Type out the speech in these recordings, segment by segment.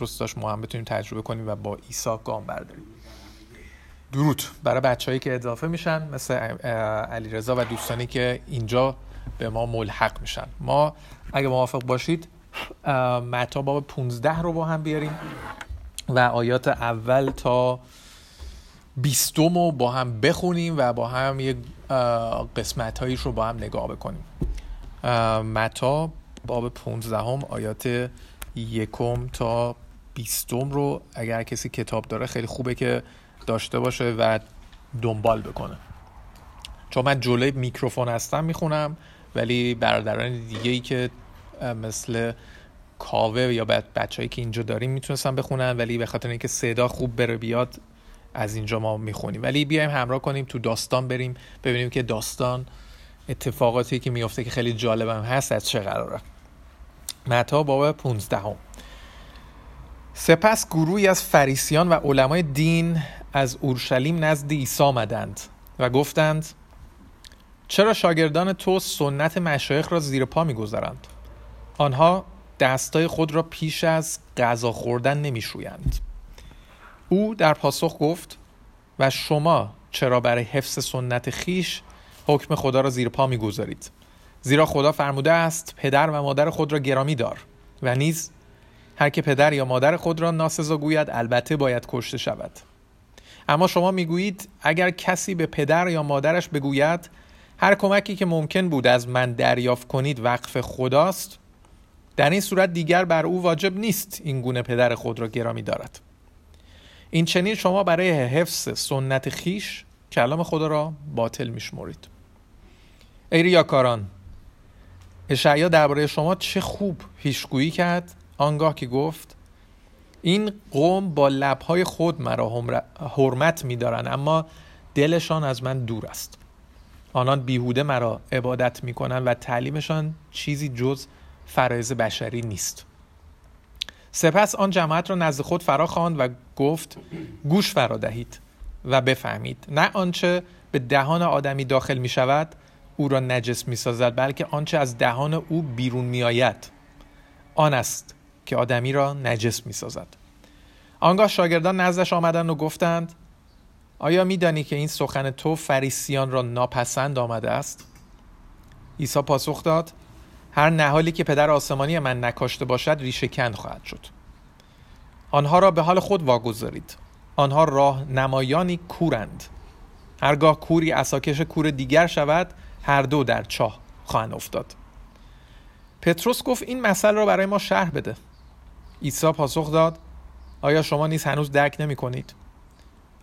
پتروس داشت ما هم بتونیم تجربه کنیم و با عیسی گام برداریم. درود برای بچه‌هایی که اضافه میشن، مثل علی رضا و دوستانی که اینجا به ما ملحق میشن. ما اگه موافق باشید متی باب 15 رو با هم بیاریم و آیات اول تا 20 رو با هم بخونیم و با هم یه قسمت‌هایش رو با هم نگاه بکنیم. متی باب 15 آیات 1 تا 20 رو اگر کسی کتاب داره خیلی خوبه که داشته باشه و دنبال بکنه، چون من جلوی میکروفون هستم میخونم، ولی برادران دیگه‌ای که مثل کاوه یا بچه‌ای که اینجا داریم میتونستن بخونن، ولی به خاطر اینکه صدا خوب بره بیاد از اینجا ما میخونیم. ولی بیایم همراه کنیم تو داستان، بریم ببینیم که داستان اتفاقاتی که میفته که خیلی جالبم هست از چه قراره. متی باب 15. سپس گروهی از فریسیان و علمای دین از اورشلیم نزد عیسی آمدند و گفتند چرا شاگردان تو سنت مشایخ را زیر پا می‌گذارند؟ آنها دستای خود را پیش از غذا خوردن نمی‌شویند. او در پاسخ گفت و شما چرا برای حفظ سنت خیش حکم خدا را زیر پا می‌گذارید؟ زیرا خدا فرموده است پدر و مادر خود را گرامی دار، و نیز هر که پدر یا مادر خود را ناسزا گوید البته باید کشته شود. اما شما میگویید اگر کسی به پدر یا مادرش بگوید هر کمکی که ممکن بود از من دریافت کنید وقف خداست، در این صورت دیگر بر او واجب نیست این گونه پدر خود را گرامی دارد. این چنین شما برای حفظ سنت خیش کلام خدا را باطل میشمرید. ای ریاکاران، اشعیا درباره شما چه خوب پیشگویی کرد آنگاه که گفت این قوم با لبهای خود مرا حرمت می‌دارند، اما دلشان از من دور است. آنان بیهوده مرا عبادت می‌کنند و تعلیمشان چیزی جز فرایض بشری نیست. سپس آن جماعت را نزد خود فرا خواند و گفت گوش فرا دهید و بفهمید، نه آنچه به دهان آدمی داخل می‌شود او را نجس می‌سازد، بلکه آنچه از دهان او بیرون می‌آید آن است که آدمی را نجس می‌سازد. آنگاه شاگردان نزدش آمدند و گفتند آیا می‌دانی که این سخن تو فریسیان را ناپسند آمده است؟ عیسی پاسخ داد هر نهالی که پدر آسمانی من نکاشته باشد ریشه کند خواهد شد. آنها را به حال خود واگذارید، آنها راه نمایانی کورند. هرگاه کوری عصاکش کور دیگر شود هر دو در چاه خواهند افتاد. پتروس گفت این مسئله را برای ما شرح بده. عیسی پاسخ داد آیا شما نیز هنوز درک نمی کنید؟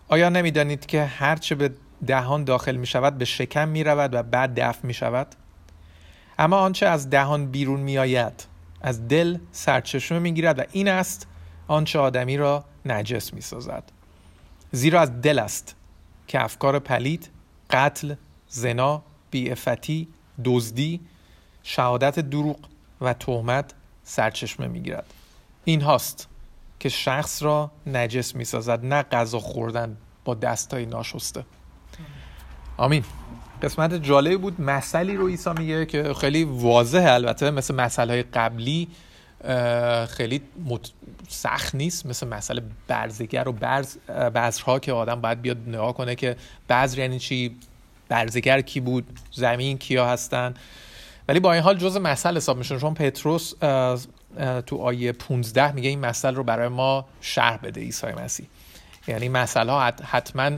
آیا نمی دانید که هرچه به دهان داخل می شود به شکم می رود و بعد دفع می شود؟ اما آنچه از دهان بیرون می آید از دل سرچشمه می گیرد و این است آنچه آدمی را نجس می سازد. زیرا از دل است که افکار پلید، قتل، زنا، بیعفتی، دزدی، شهادت دروغ و تهمت سرچشمه میگیرد. این هاست که شخص را نجس میسازد، نه غذا خوردن با دستای ناشسته. آمین. قسمت جالبی بود. مسئله رو عیسی میگه که خیلی واضحه، البته مثل مسئله های قبلی خیلی سخت نیست، مثل مسئله برزگر و بذرها که آدم باید بیاد نگاه کنه که بذر یعنی چی، برزگر کی بود، زمین کیا هستن، ولی با این حال جزء مسئله حساب میشن. چون پتروس تو آیه 15 میگه این مسئله رو برای ما شرح بده عیسی مسیح، یعنی مسئله ها حتما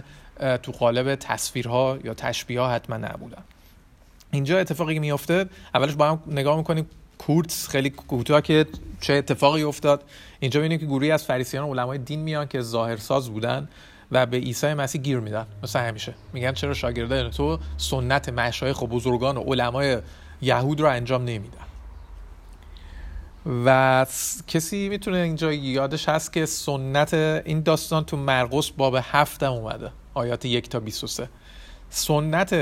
تو قالب تصویرها یا تشبیه ها حتما نبودن. اینجا اتفاقی میفته، اولش با هم نگاه میکنیم کورتس خیلی کوتاه که چه اتفاقی افتاد. اینجا میبینیم که گروهی از فریسیان و علمای دین میان که ظاهرساز بودن و به عیسی مسیح گیر میدن، مثلا همیشه میگن چرا شاگردان تو سنت مشایخ و بزرگان و علمای یهود رو انجام نمیدن. و کسی میتونه اینجا یادش هست که سنت، این داستان تو مرقس باب 7 اومده، آیات 1 تا 23. سنت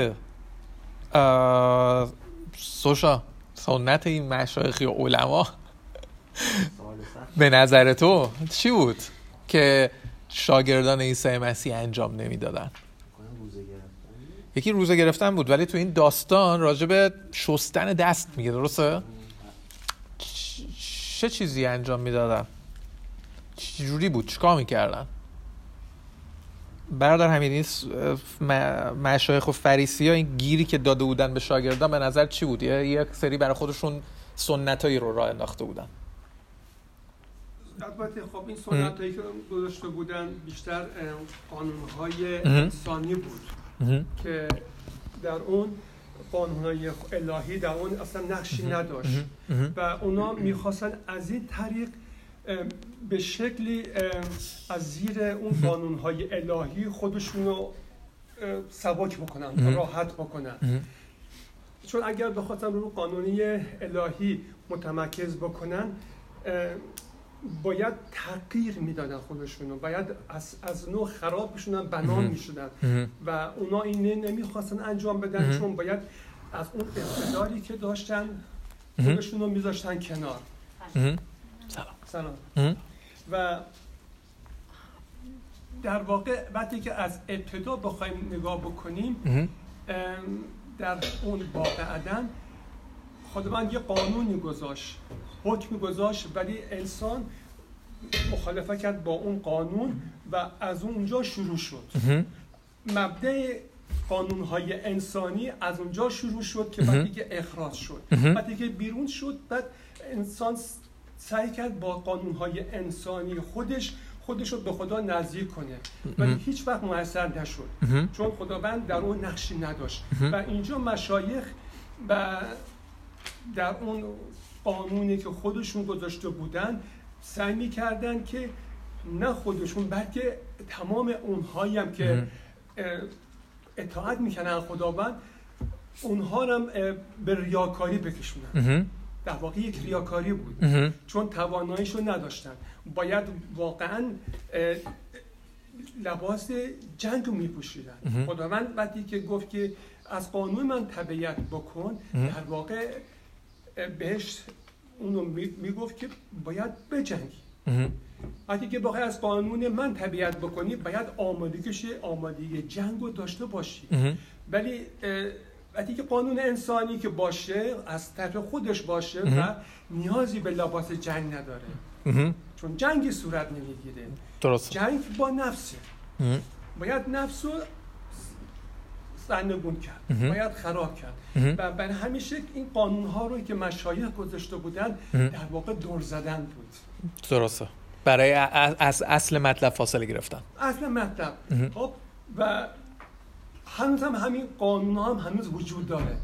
این مشایخی و علما به نظر تو چی بود که شاگردان عیسی مسیح انجام نمیدادن؟ یکی روزه گرفتن بود، ولی تو این داستان راجب شستن دست میگه، درسته؟ چه چیزی انجام میدادن؟ چجوری بود؟ چیکار میکردن؟ برادر حمید، این مشایخ و فریسی‌ها این گیری که داده بودن به شاگردان به نظر چی بود؟ یک سری برای خودشون سنتایی رو راه انداخته بودن. البته خب این سنتایی که گذاشته بودن بیشتر قانون‌های انسانی بود که در اون قانون‌های الهی در اون اصلا نقشی نداشت و اونا می‌خواستن از این طریق به شکلی از زیر اون قانون‌های الهی خودشون رو سبک بکنن، راحت بکنن. چون اگر بخواستن رو قانونی الهی متمرکز بکنن باید تغییر میدادن خودشون رو، باید از نوع خراب میشدن، بنا میشدن و اونا این نمیخواستن انجام بدن، چون باید از اون اقتداری که داشتن خودشون رو میذاشتن کنار. سلام. و در واقع وقتی که از ابتدا بخوایم نگاه بکنیم در اون باغ عدن خداوند یه قانونی گذاشت، حکمی گذاشت، ولی انسان مخالفت کرد با اون قانون و از اونجا شروع شد. مبدأ قانون‌های انسانی از اونجا شروع شد که وقتی که اخراج شد، وقتی که بیرون شد، بعد انسان سعی کرد با قانون‌های انسانی خودش رو به خدا نزدیک کنه، ولی هیچ وقت موثر نشد، چون خداوند در اون نقشی نداشت. و اینجا مشایخ و در اون قانونی که خودشون گذاشته بودن سعی می‌کردن که نه خودشون بلکه تمام اونهایی هم که اطاعت می‌کنن خداوند اونها هم به ریاکاری بکشونن. در واقع یک ریاکاری بود، چون تواناییشو نداشتن. باید واقعاً لباس جنگ رو می‌پوشیدن. خداوند وقتی که گفت که از قانون من تبعیت بکن، در واقع بهش اونو میگفت که باید بجنگی. وقتی که بخوای از قانون من تبعیت بکنی باید آمادگی جنگ رو داشته باشی. ولی وقتی که قانون انسانی که باشه از طرف خودش باشه و نیازی به لباس جنگ نداره، چون جنگی صورت نمیگیره. جنگ با نفسه، باید نفس رو سرنگون کرد، باید خراب کرد. و برای همیشه این قانون‌ها رو که مشایخ گذاشته بودن در واقع دور زدن بود. درسته، برای از اصل مطلب فاصله گرفتن. اصل مطلب. خب و هنوز هم همین قانون‌ها هم هنوز وجود داره.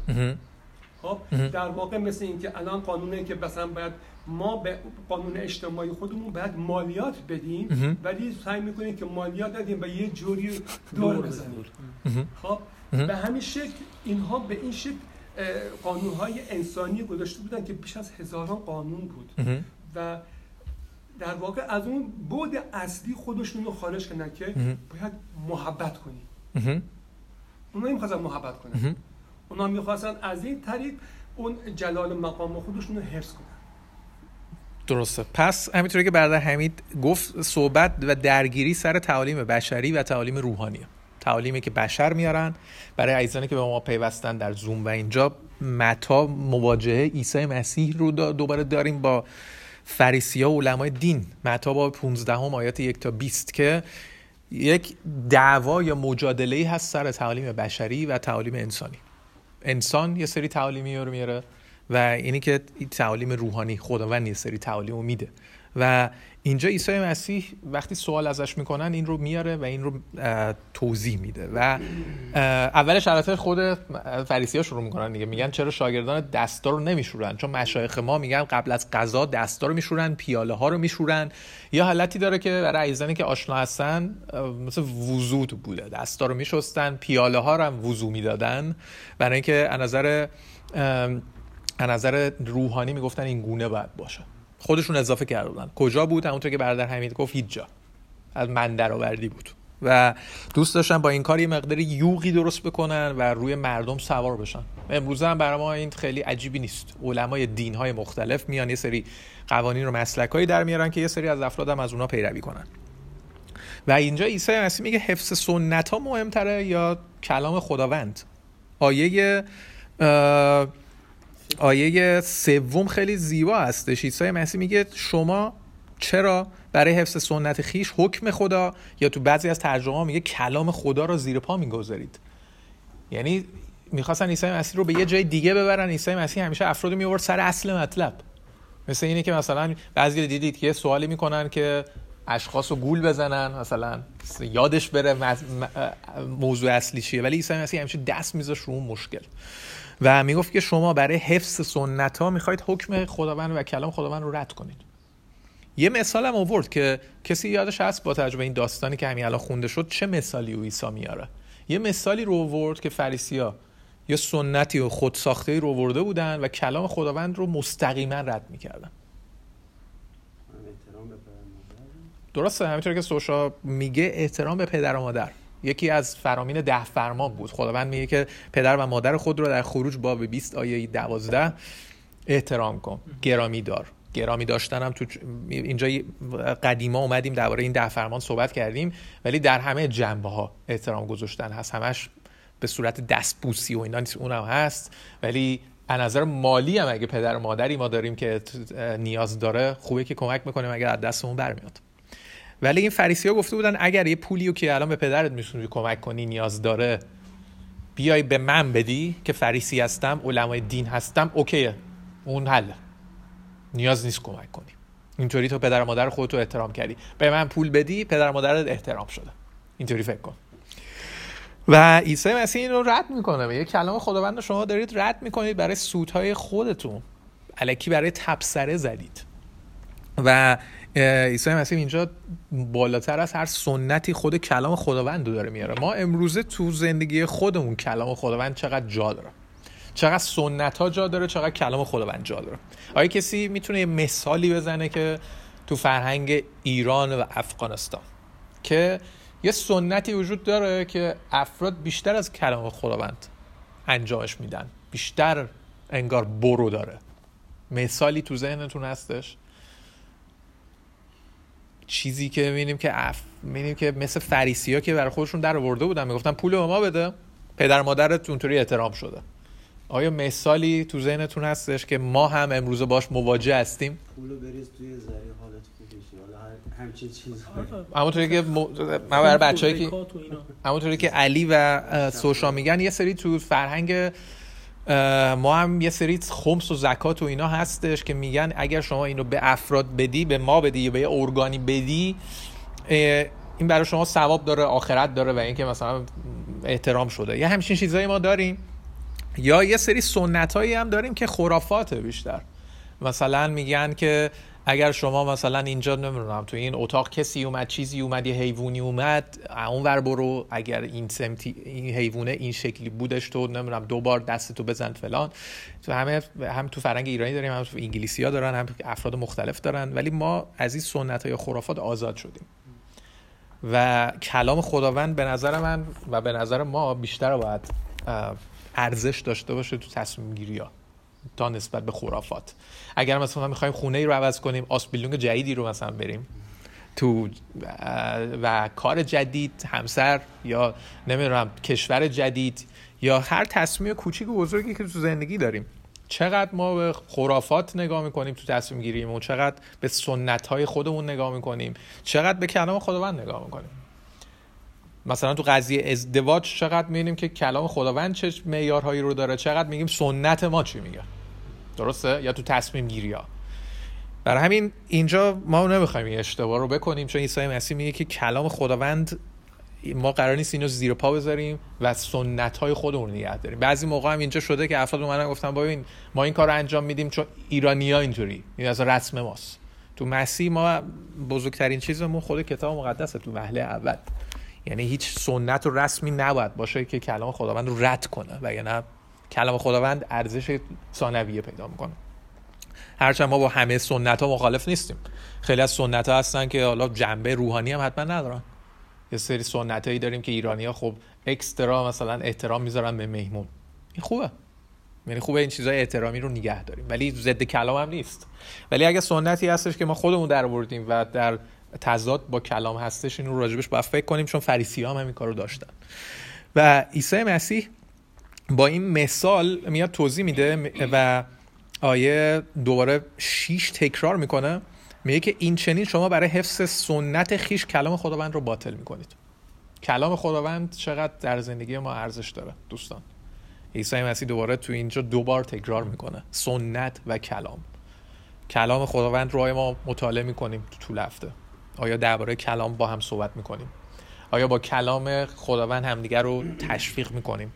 خب در واقع مثل این که الان قانونه که مثلا باید ما به قانون اجتماعی خودمون باید مالیات بدیم، ولی سعی می‌کنیم که مالیات ندیم و یه جوری دور بزنیم. خب به همین شکل اینها به این شکل قانون‌های انسانی گذاشته بودن که بیش از هزاران قانون بود و در واقع از اون بعد اصلی خودشون رو خارج کردن که باید محبت کنیم. اونا نمی‌خواستن محبت کنن، اونا می‌خواستن از این طریق اون جلال و مقام خودشون رو حفظ کنن. درسته. پس همینطوری که برادر حمید گفت صحبت و درگیری سر تعالیم بشری و تعالیم روحانیه. تعالیمی که بشر میارن برای عزیزانی که به ما پیوستن در زوم و اینجا، متا مواجهه عیسی مسیح رو دوباره داریم با فریسی‌ها و علمای دین. متا باب 15 آیات 1 تا 20 که یک دعوا یا مجادله‌ای هست سر تعالیم بشری و تعالیم انسانی. انسان یه سری تعالیمی رو میاره و اینی که تعالیم روحانی خداوند یه سری تعالیم رو میده و اینجا عیسی مسیح وقتی سوال ازش میکنن این رو میاره و این رو توضیح میده. و اولش البته خود فریسی‌ها شروع میکنن دیگه، میگن چرا شاگردان دستا رو نمیشورن؟ چون مشایخ ما میگن قبل از غذا دستا رو میشورن، پیاله ها رو میشورن. یا حالتی داره که برای عزیزانی که آشنا هستن مثلا وضو بوده، دستا رو میشستن، پیاله ها رو هم وضو میدادن، برای اینکه از نظر روحانی میگفتن این گونه باید باشه. خودشون اضافه کرده بودن. کجا بود؟ همونطور که برادر حمید گفت هیچ جا، از من درآوردی بود و دوست داشتن با این کار یه مقداری یوغی درست بکنن و روی مردم سوار بشن. امروزه هم برای ما این خیلی عجیبی نیست. علمای دین‌های مختلف میان یه سری قوانین رو مسلک‌هایی در میارن که یه سری از افراد هم از اونها پیروی کنن. و اینجا عیسی مسیح میگه حفظ سنت‌ها مهم‌تره یا کلام خداوند؟ آیه سوم خیلی زیبا هستش. عیسی مسیح میگه شما چرا برای حفظ سنت خیش حکم خدا، یا تو بعضی از ترجمه‌ها میگه کلام خدا را زیر پا میگذارید. یعنی میخواستن عیسی مسیح رو به یه جای دیگه ببرن. عیسی مسیح همیشه افراد رو میآورد سر اصل مطلب. مثل اینه که مثلا بعضی دیدید که سوالی میکنن که اشخاص رو گول بزنن، مثلا یادش بره موضوع اصلی چیه، ولی عیسی مسیح همیشه دست میذاش رو اون مشکل و میگفت که شما برای حفظ سنت ها میخواید حکم خداوند و کلام خداوند رو رد کنید. یه مثال هم آورد که کسی یادش هست با تجربه این داستانی که همین الان خونده شد چه مثالی او عیسی میاره؟ یه مثالی رو آورد که فریسی‌ها یا سنتی و خودساخته‌ای رو آورده بودن و کلام خداوند رو مستقیما رد میکردن. درسته، همینطور که سوشا میگه احترام به پدر و مادر یکی از فرامین 10 فرمان بود. خداوند میگه که پدر و مادر خود رو در خروج باب 20 آیه 12 احترام کن، گرامی دار. گرامی داشتنم تو اینجا قدیما اومدیم درباره این 10 فرمان صحبت کردیم، ولی در همه جنبه‌ها احترام گذاشتن هست، همش به صورت دستبوسی و اینا نیست، اونم هست، ولی از نظر مالی هم اگه پدر و مادری ما داریم که نیاز داره خوبه که کمک میکنیم اگه از دستمون برمیاد. ولی این فریسی‌ها گفته بودن اگر یه پولیو که الان به پدرت میتونی کمک کنی نیاز داره بیای به من بدی که فریسی هستم، علمای دین هستم، اوکیه، اون حله، نیاز نیست کمک کنی. اینطوری تو پدر و مادر خودت رو احترام کردی. به من پول بدی، پدر و مادرت احترام شده. اینطوری فکر کن. و عیسی مسیح اینو رد میکنه. یه کلام خداوند شما دارید رد میکنید برای سودهای خودتون. الکی برای تبصره زدید. و عیسی مسیح اینجا بالاتر از هر سنتی خود کلام خداوند رو داره میاره. ما امروزه تو زندگی خودمون کلام خداوند چقدر جا داره، چقدر سنت ها جا داره، چقدر کلام خداوند جا داره. آیا کسی میتونه یه مثالی بزنه که تو فرهنگ ایران و افغانستان که یه سنتی وجود داره که افراد بیشتر از کلام خداوند انجامش میدن، بیشتر انگار برو داره؟ مثالی تو ذهنتون هستش؟ چیزی که می‌بینیم که مثل فریسی‌ها که برای خودشون در آورده بودن، میگفتن پول به ما بده، پدر مادرت اونطوری احترام شده. آیا مثالی تو ذهنتون هستش که ما هم امروز باش مواجه هستیم؟ پولو بریز توی زری حالت خوب بشه، حالا همچین چیزا. همونطوری که ما برای بچه‌ای که همونطوری که علی و سوشا میگن یه سری تو فرهنگ ما هم یه سری خمس و زکات و اینا هستش که میگن اگر شما اینو به افراد بدی، به ما بدی یا به یه ارگانی بدی، این برای شما ثواب داره، آخرت داره و اینکه مثلا احترام شده. یه همچین چیزایی ما داریم. یا یه سری سنتایی هم داریم که خرافاته بیشتر. مثلا میگن که اگر شما مثلا اینجا نمیدونم تو این اتاق کسی اومد، چیزی اومد، یه حیوانی اومد، اونور برو، اگر این سمتی این حیوانه این شکلی بودش تو نمیدونم دوبار دستتو بزن فلان. تو همه هم تو فرهنگ ایرانی داریم، هم تو انگلیسی‌ها دارن، هم افراد مختلف دارن، ولی ما از این سنت‌ها یا خرافات آزاد شدیم و کلام خداوند به نظر من و به نظر ما بیشتر باید ارزش داشته باشه تو تصمیم گیری‌ها تا نسبت به خرافات. اگر مثلا می‌خوایم خونه ای رو عوض کنیم، آسپیلونگ جدیدی رو مثلا بریم تو و کار جدید، همسر یا نمی‌دونم کشور جدید یا هر تصمیم کوچیک و بزرگی که تو زندگی داریم، چقدر ما به خرافات نگاه می‌کنیم تو تصمیم گیریمون، چقدر به سنت‌های خودمون نگاه می‌کنیم، چقدر به کلام خداوند نگاه می‌کنیم. مثلا تو قضیه ازدواج چقدر می‌بینیم که کلام خداوند چه معیارهایی رو داره، چقدر می‌گیم سنت ما چی میگه. درسته؟ یا تو تصمیم گیری‌ها. برای همین اینجا ما نمی‌خوایم این اشتباه رو بکنیم، چون عیسی مسیح میگه که کلام خداوند ما قرار نیست اینو زیر پا بذاریم و سنت‌های خودمون نگه داریم. بعضی موقع هم اینجا شده که افراد اومدن گفتن بابا این ما این کارو انجام میدیم چون ایرانی‌ها اینطوری، این اصلا رسم ماست. تو مسیح ما بزرگترین چیزمون خود کتاب مقدسه تو وهله اول. یعنی هیچ سنت و رسمی نباید باشه که کلام خداوند رو رد کنه، وگرنه کلام خداوند ارزش ثانویه پیدا میکنه. هرچند ما با همه سنت ها مخالف نیستیم، خیلی از سنت ها هستن که حالا جنبه روحانی هم حتما ندارن. یه سری سنت هایی داریم که ایرانی ها خب اکسترا مثلا احترام میذارن به مهمون، این خوبه، یعنی خوبه این چیزای احترامی رو نگه داریم، ولی ضد کلام هم نیست. ولی اگه سنتی هستش که ما خودمون درآوردیم و در تضاد با کلام هستش، اینو راجبش باید فکر کنیم، چون فریسی‌ها هم همین کارو داشتن. و عیسی مسیح با این مثال میاد توضیح میده و آیه دوباره 6 تکرار میکنه میگه که این چنین شما برای حفظ سنت خیش کلام خداوند رو باطل میکنید. کلام خداوند چقدر در زندگی ما ارزش داره دوستان. عیسی مسیح دوباره تو اینجا دوبار تکرار میکنه سنت و کلام. کلام خداوند رو ما مطالعه میکنیم تو طول هفته. آیا درباره کلام با هم صحبت میکنیم؟ آیا با کلام خداوند همدیگر رو تشویق میکنیم؟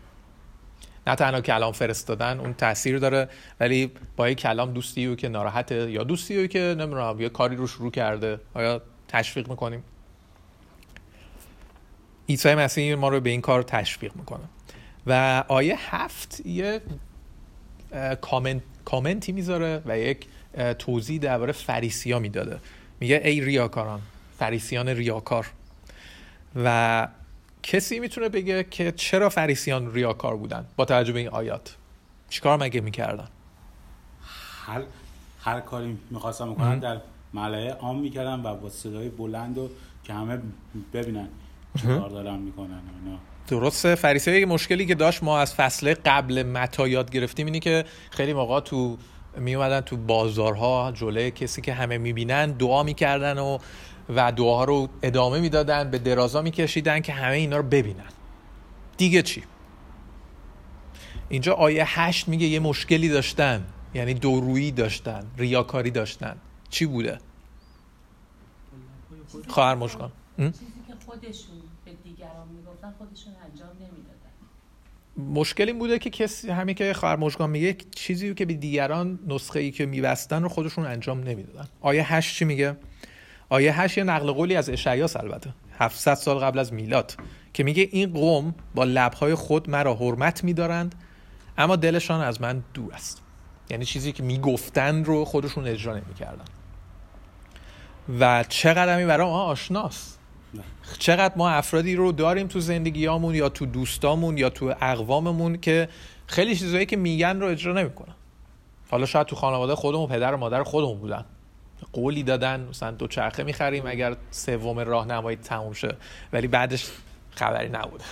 نه تنها کلام فرستادن اون تاثیر داره، ولی با یک کلام دوستیو که ناراحته یا دوستیو که نمی‌دونم یه کاری رو شروع کرده، آیا تشویق میکنیم؟ عیسی مسیح ما رو به این کار تشویق میکنه. و آیه 7 یه کامنتی میذاره و یک توضیح درباره فریسی‌ها میداده. میگه ای ریاکاران، فریسیان ریاکار. و کسی میتونه بگه که چرا فریسیان ریاکار بودن با توجه به این آیات؟ چیکار مگه میکردن؟ هر کاری میخواستن میکنن در ملایه عام میکردن و با صدای بلند و که همه ببینن چیکار دارن میکنن. درسته. فریسیان مشکلی که داشت، ما از فصل قبل متی یاد گرفتیم، اینی که خیلی موقع تو میومدن تو بازارها جلوی کسی که همه میبینن دعا میکردن و دعاها رو ادامه میدادن، به درازا میکشیدن که همه اینا رو ببینن. دیگه چی؟ اینجا آیه 8 میگه یه مشکلی داشتن، یعنی دورویی داشتن، ریاکاری داشتن. چی بوده؟ خواهر مشکان چیزی که خودشون به دیگران میگفتن خودشون انجام نمیدادن. مشکل این بوده که کسی، همین که خواهر مشکان میگه، چیزی که به دیگران نسخه‌ای که میبستن رو خودشون انجام نمیدادن. آیه 8 چی میگه؟ آیه 8 یه نقل قولی از اشعیا البته 700 سال قبل از میلاد که میگه این قوم با لبهای خود مرا حرمت میدارند اما دلشان از من دور است. یعنی چیزی که میگفتن رو خودشون اجرا نمیکردن. و چقدر همین برای ما آشناست. چقدر ما افرادی رو داریم تو زندگیامون یا تو دوستامون یا تو اقواممون که خیلی چیزایی که میگن رو اجرا نمیکنن. حالا شاید تو خانواده خودمون پدر و مادر خودمون بودن، قولی دادن مثلا دوچرخه می‌خریم اگر سوم راهنمایی تموم شه، ولی بعدش خبری نبود.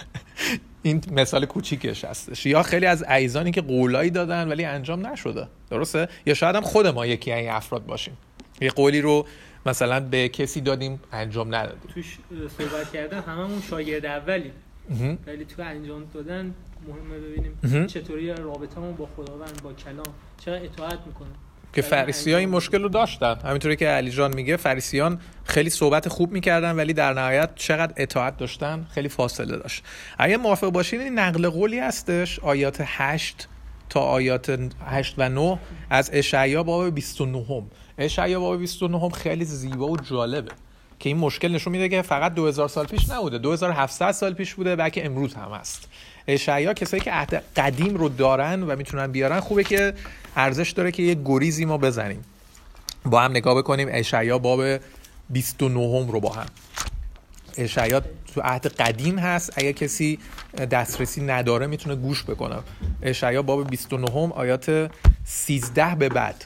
این مثال کوچیکش هستش. یا خیلی از عزیزانی که قولایی دادن ولی انجام نشده. درسته؟ یا شاید هم خود ما یکی از این افراد باشیم. یه قولی رو مثلا به کسی دادیم انجام ندادیم. توش صحبت کردن هممون شاگرد اولی، ولی تو انجام دادن مهمه. ببینیم چطوری رابطه‌مون با خداوند، با کلام چرا اطاعت می‌کنه. که فریسیان این مشکل رو داشتن. همینطوری که علی جان میگه فریسیان خیلی صحبت خوب میکردن ولی در نهایت چقدر اطاعت داشتن خیلی فاصله داشت. اگه موافق باشین این نقل قولی هستش، آیات 8 تا آیات 8 و 9 از اشعیا باب 29. اشعیا باب 29 خیلی زیبا و جالبه که این مشکل نشون میده که فقط 2000 سال پیش نبوده، 2700 سال پیش بوده، بلکه امروز هم هست. اشعیا کسایی که عهد قدیم رو دارن و میتونن بیارن خوبه، که ارزش داره که یه گریزی ما بزنیم با هم نگاه بکنیم. اشعیا باب 29 رو با هم. اشعیا تو عهد قدیم هست، اگه کسی دسترسی نداره میتونه گوش بکنه. اشعیا باب 29 آیات 13 به بعد.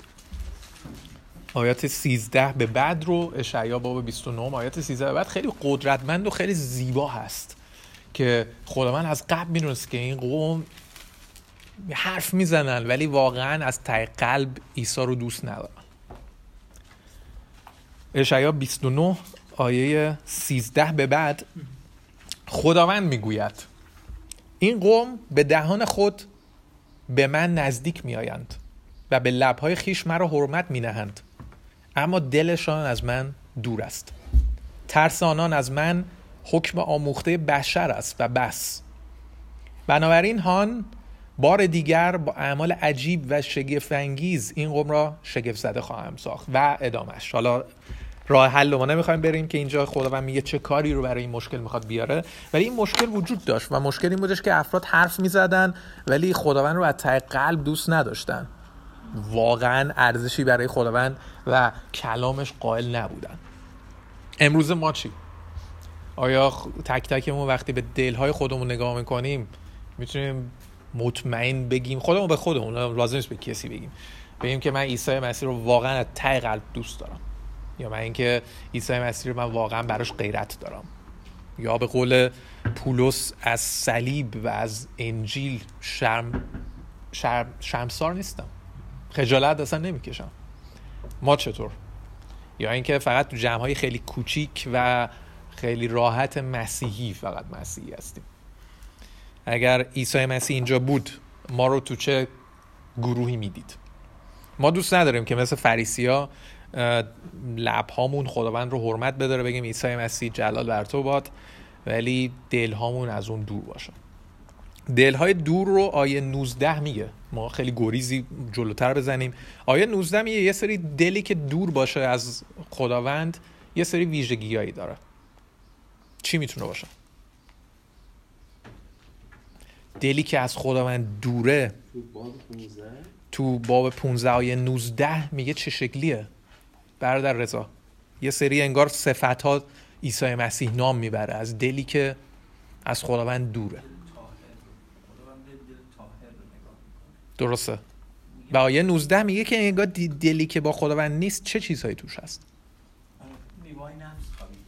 آیات 13 به بعد رو اشعیا باب 29 آیات 13 به بعد خیلی قدرتمند و خیلی زیبا هست که خداوند از قبل میدونست که این قوم حرف میزنن ولی واقعا از ته قلب عیسی رو دوست ندارن. اشعیا 29 آیه 13 به بعد خداوند میگوید این قوم به دهان خود به من نزدیک میآیند و به لبهای خیش مرا حرمت مینهند اما دلشان از من دور است. ترس آنان از من حکم آموخته بشر است و بس. بنابراین هان بار دیگر با اعمال عجیب و شگفت انگیز این قوم را شگفت زده خواهم ساخت. و ادامش. حالا راه حل ما نمیخوایم بریم که اینجا خداوند میگه چه کاری رو برای این مشکل میخواد بیاره، ولی این مشکل وجود داشت و مشکل این بودش که افراد حرف میزدن ولی خداوند رو از ته قلب دوست نداشتن. واقعا ارزشی برای خداوند و کلامش قائل نبودن. امروز ما چی؟ آیا تک تکمون وقتی به دلهای خودمون نگاه میکنیم میتونیم مطمئن بگیم، خودمون به خودمون، لازم نیست به کسی بگیم که من عیسی مسیح رو واقعا از ته قلب دوست دارم، یا من اینکه عیسی مسیح رو من واقعا براش غیرت دارم، یا به قول پولس از صلیب و از انجیل شرمسار نیستم، خجالت اصلا نمیکشم. ما چطور؟ یا اینکه فقط تو جمع‌های خیلی کوچیک و خیلی راحت مسیحی فقط مسیحی هستیم. اگر عیسی مسیح اینجا بود ما رو تو چه گروهی میدید؟ ما دوست نداریم که مثل فریسی‌ها لب‌هامون خداوند رو حرمت بداره، بگیم عیسی مسیح جلال بر تو باد، ولی دل‌هامون از اون دور باشه. دل‌های دور رو آیه 19 میگه، ما خیلی گریزی جلوتر بزنیم. آیه 19 میگه یه سری دلی که دور باشه از خداوند یه سری ویژگی‌هایی داره. چی میتونه باشه؟ دلی که از خداوند دوره تو باب 15 آیه 19 میگه چه شکلیه؟ برادر رضا یه سری انگار صفت‌ها عیسی مسیح نام میبره از دلی که از خداوند دوره. درسته. و آیه 19 میگه که انگار دلی که با خداوند نیست چه چیزهایی توش هست؟ نیوای نفس خوابیده.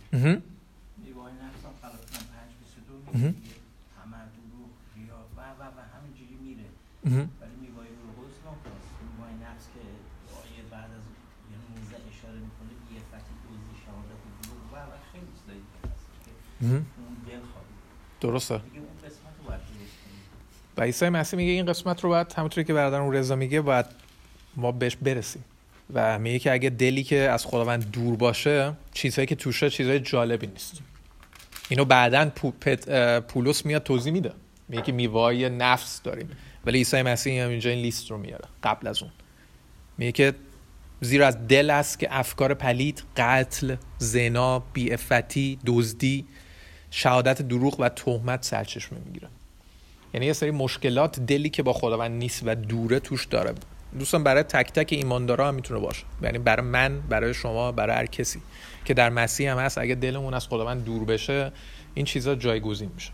نیوای نفس هم خلاصان 5-22 میگه همه دروغ ریا و همینجوری میره. ولی نیوای روح ناپاس، نیوای نفس که آیه بعد از 19 اشاره میکنه یه فتحی دوزی شهادت دروغ و خیلی چیزایی هست که اون دل خوابیده. درسته. و عیسی مسیح میگه این قسمت رو باید همونطوری که برادر اون رضا میگه باید ما بهش برسیم و میگه که اگه دلی که از خداوند دور باشه چیزهایی که توشه چیزهای جالبی نیست. اینو بعدن پولس میاد توضیح میده، میگه که میوه‌های نفس داریم، ولی عیسی مسیح هم اینجا این لیست رو میاره قبل از اون. میگه که زیرا از دل است که افکار پلید، قتل، زنا، بیعفتی، دزدی، شهادت دروغ و تهمت سرچشمه میگیره. یعنی یه سری مشکلات دلی که با خداوند نیست و دوره توش داره. دوستان برای تک تک ایماندارا هم میتونه باشه، یعنی برای من، برای شما، برای هر کسی که در مسیح هم هست. اگه دلمون از خداوند دور بشه این چیزا جایگزین میشه.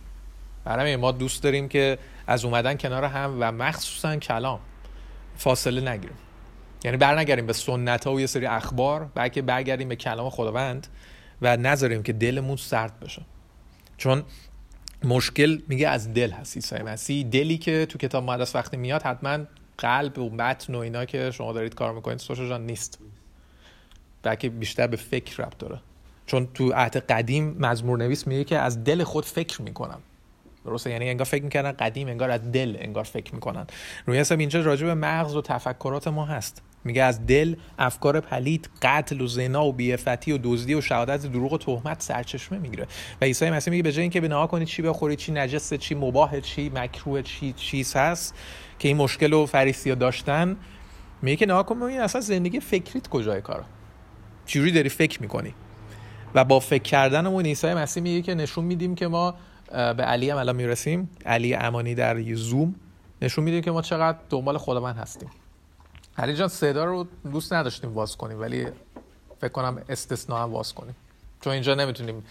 برای ما دوست داریم که از اومدن کنار هم و مخصوصا کلام فاصله نگیریم، یعنی برنگردیم به سنت ها و یه سری اخبار، بلکه برگردیم به کلام خداوند و نذاریم که دلمون سرد بشه. چون مشکل میگه از دل هست عیسی مسیح، دلی که تو کتاب مقدس وقتی میاد حتما قلب و متن و اینا که شما دارید کار میکنید سوشا جان نیست، بلکه بیشتر به فکر ربط داره. چون تو عهد قدیم مزمور نویس میگه که از دل خود فکر میکنم. درسته، یعنی انگار فکر میکنن قدیم، انگار از دل انگار فکر میکنن. روی حساب اینجا راجع به مغز و تفکرات ما هست. میگه از دل افکار پلید، قتل و زنا و بیعفتی و دزدی و شهادت دروغ و تهمت سرچشمه میگیره. و عیسی مسیح میگه به جای اینکه بنها کنید چی بخورید، چی نجسه، چی مباحه، چی مکروه، چی چیز هست که این مشکل رو فریسی‌ها داشتن، میگه که نها کن ببین اصلا زندگی فکریت کجای کاره، چجوری داری فکر میکنی. و با فکر کردنمون عیسی مسیح میگه که نشون میدیم که ما به علی هم الان میرسیم، علی امانی در زوم، نشون میدیم که ما چقدر دنبال خداوند هستیم. علی جان صدا رو دوست نداشتیم واس کنیم، ولی فکر کنم استثناء هم واس کنیم چون اینجا نمیتونیم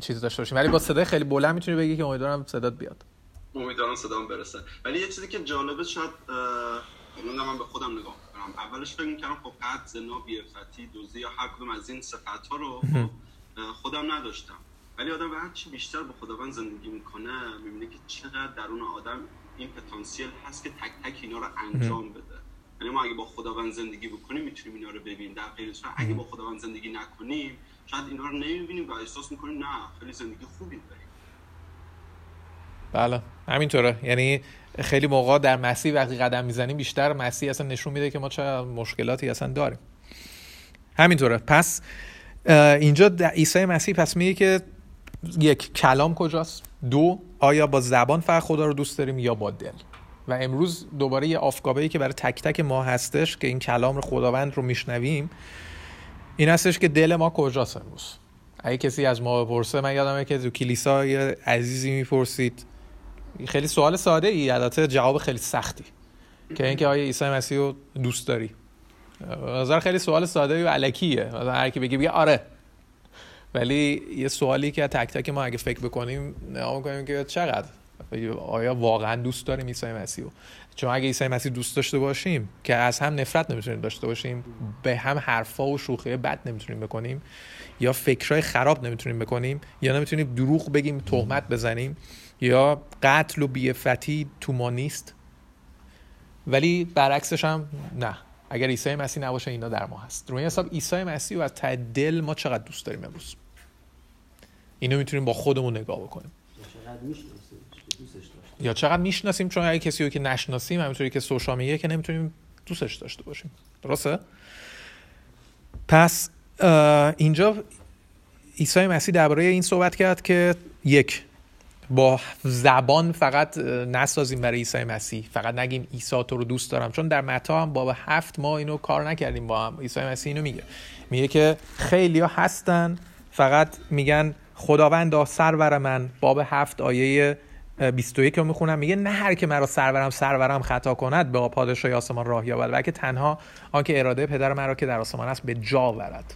چیز داشته باشیم، ولی با صدای خیلی بلند میتونی بگی که امیدوارم صدات بیاد، امیدوارم صدام برسه. ولی یه چیزی که جالبه شاید من به خودم نگاه کنم، اولش فکر می‌کردم خب قد زنا بیفتی دزدی یا هر کدوم از این صفات‌ها رو خودم نداشتم، ولی آدم هر چی بیشتر با خداوند زندگی میکنه میبینه که چقدر درون آدم این پتانسیل هست که تک تک اینا رو انجام بده. یعنی ما اگه با خداوند زندگی بکنیم میتونیم اینا رو ببینیم، در غیر صورت اگه با خداوند زندگی نکنیم شاید اینا رو نمیبینیم و احساس میکنیم نه خیلی زندگی خوبی داریم. بله همینطوره، یعنی خیلی موقع در مسیح وقتی قدم میزنیم بیشتر مسیح اصلا نشون میده که ما چه مشکلاتی اصلا داریم. همینطوره. پس اینجا عیسی مسیح پس میگه که یک کلام کجاست، دو آیا با زبان فقط خدا رو دوست داریم یا با دل. و امروز دوباره یه آفگاهی که برای تک تک ما هستش که این کلام رو خداوند رو میشنویم این هستش که دل ما کجاست امروز. اگه کسی از ما بپرسه، من یادمه که تو کلیسا یه عزیزی میپرسید خیلی سوال ساده ای، البته جواب خیلی سختی که اینکه آیا عیسی مسیح رو دوست داری. نظر خیلی سوال ساده و الکیه، مثلا هر کی بگه آره، ولی یه سوالی که تک تک ما اگه فکر بکنیم نگاه کنیم که چقدر آیا واقعا دوست داریم عیسی مسیح رو. چون اگه عیسی مسیح دوست داشته باشیم که از هم نفرت نمیتونیم داشته باشیم، به هم حرفا و شوخی بد نمیتونیم بکنیم، یا فکرای خراب نمیتونیم بکنیم، یا نمیتونیم دروغ بگیم، تهمت بزنیم، یا قتل و بیعفتی تو ما نیست. ولی برعکسش هم نه، اگر عیسی مسیح نباشه اینا در ما هست. در این حساب عیسی مسیح و از ته دل ما چقدر دوست داریم امروز. اینو میتونیم با خودمون نگاه بکنیم. چقدر میشناسیم، دوستش داشتیم. یا چقدر میشناسیم، چون اگه کسی رو که نشناسیم، همونطوری که سوشا میگه، که نمیتونیم دوستش داشته باشیم. درسته؟ پس اینجا عیسی مسیح درباره این صحبت کرد که یک، با زبان فقط نسازیم برای عیسی مسیح، فقط نگیم عیسی تو رو دوست دارم، چون در متی هم باب 7 ما اینو کار نکردیم با هم. عیسی مسیح اینو میگه که خیلیا هستن فقط میگن خداوندا سرور من. باب 7 آیه 21 رو میخونم، میگه نه هر که مرا سرورم خطا کند به پادشاهی آسمان راه یابد، بلکه تنها آنکه اراده پدر مرا که در آسمان است به جا آورد.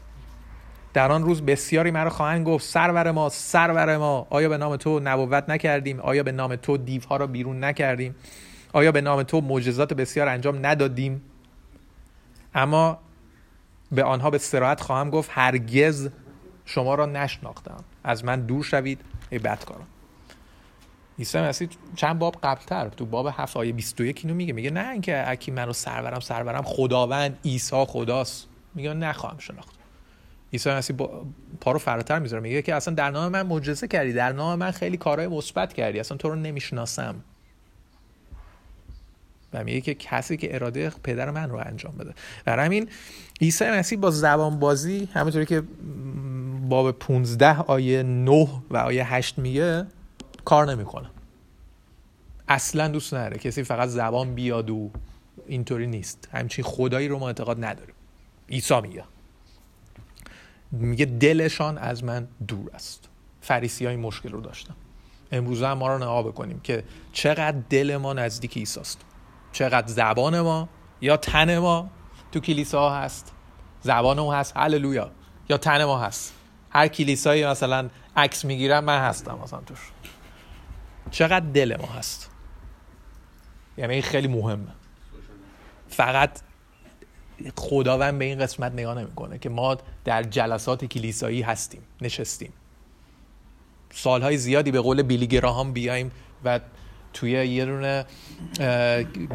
در آن روز بسیاری مرا خواهند گفت سرور ما آیا به نام تو نبوت نکردیم؟ آیا به نام تو دیوها را بیرون نکردیم؟ آیا به نام تو معجزات بسیار انجام ندادیم؟ اما به آنها به صراحت خواهم گفت هرگز شما را نشناختم، از من دور شوید ای بدکاران. عیسی مسیح چند باب قبلتر تو باب 7 آیه 21 اینو میگه نه اینکه اکی منو سرورم خداوند عیسی خداست، میگه نخواهم شناخت. عیسی مسیح پا رو فراتر میذاره، میگه که اصلا در نام من معجزه کردی، در نام من خیلی کارهای مثبت کردی، اصلا تو رو نمیشناسم. و میگه که کسی که اراده پدر من رو انجام بده. برای همین عیسی مسیح با زبان بازی، همونطوری که باب 15 آیه 9 و آیه 8 میگه، کار نمیکنه. اصلا دوست نداره کسی فقط زبان بیاد و اینطوری نیست. همچین خدایی رو ما اعتقاد نداریم. عیسی میگه دلشان از من دور است. فریسی ها این مشکل رو داشتن. امروز هم ما رو نها بکنیم که چقدر دل ما نزدیک عیسی است، چقدر زبان ما یا تن ما تو کلیساها هست، زبان ما هست هللویا، یا تن ما هست، هر کلیسایی مثلا عکس میگیرم من هستم مثلا توش، چقدر دل ما هست. یعنی این خیلی مهمه. فقط خداوند به این قسمت نگاه نمیکنه که ما در جلسات کلیسایی هستیم، نشستیم سالهای زیادی، به قول بیلی گراهام، بیایم و توی یه دونه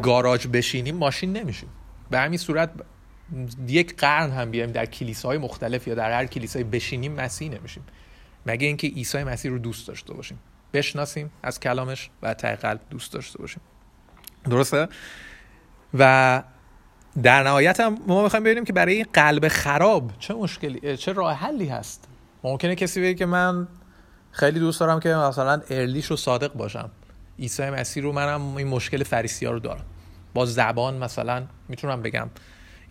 گاراژ بشینیم ماشین نمیشیم. به همین صورت یک قرن هم بیایم در کلیساهای مختلف یا در هر کلیسایی بشینیم مسیح نمیشیم، مگه اینکه عیسی مسیح رو دوست داشته باشیم، بشناسیم از کلامش و ته قلب دوست داشته باشیم. درسته؟ و در نهایت هم ما میخوایم ببینیم که برای این قلب خراب چه مشکلی، چه راه حلی هست. ممکنه کسی بگه که من خیلی دوست دارم که مثلا ارلیش رو صادق باشم، عیسی مسیح رو، منم این مشکل فریسی‌ها رو دارم، با زبان مثلا میتونم بگم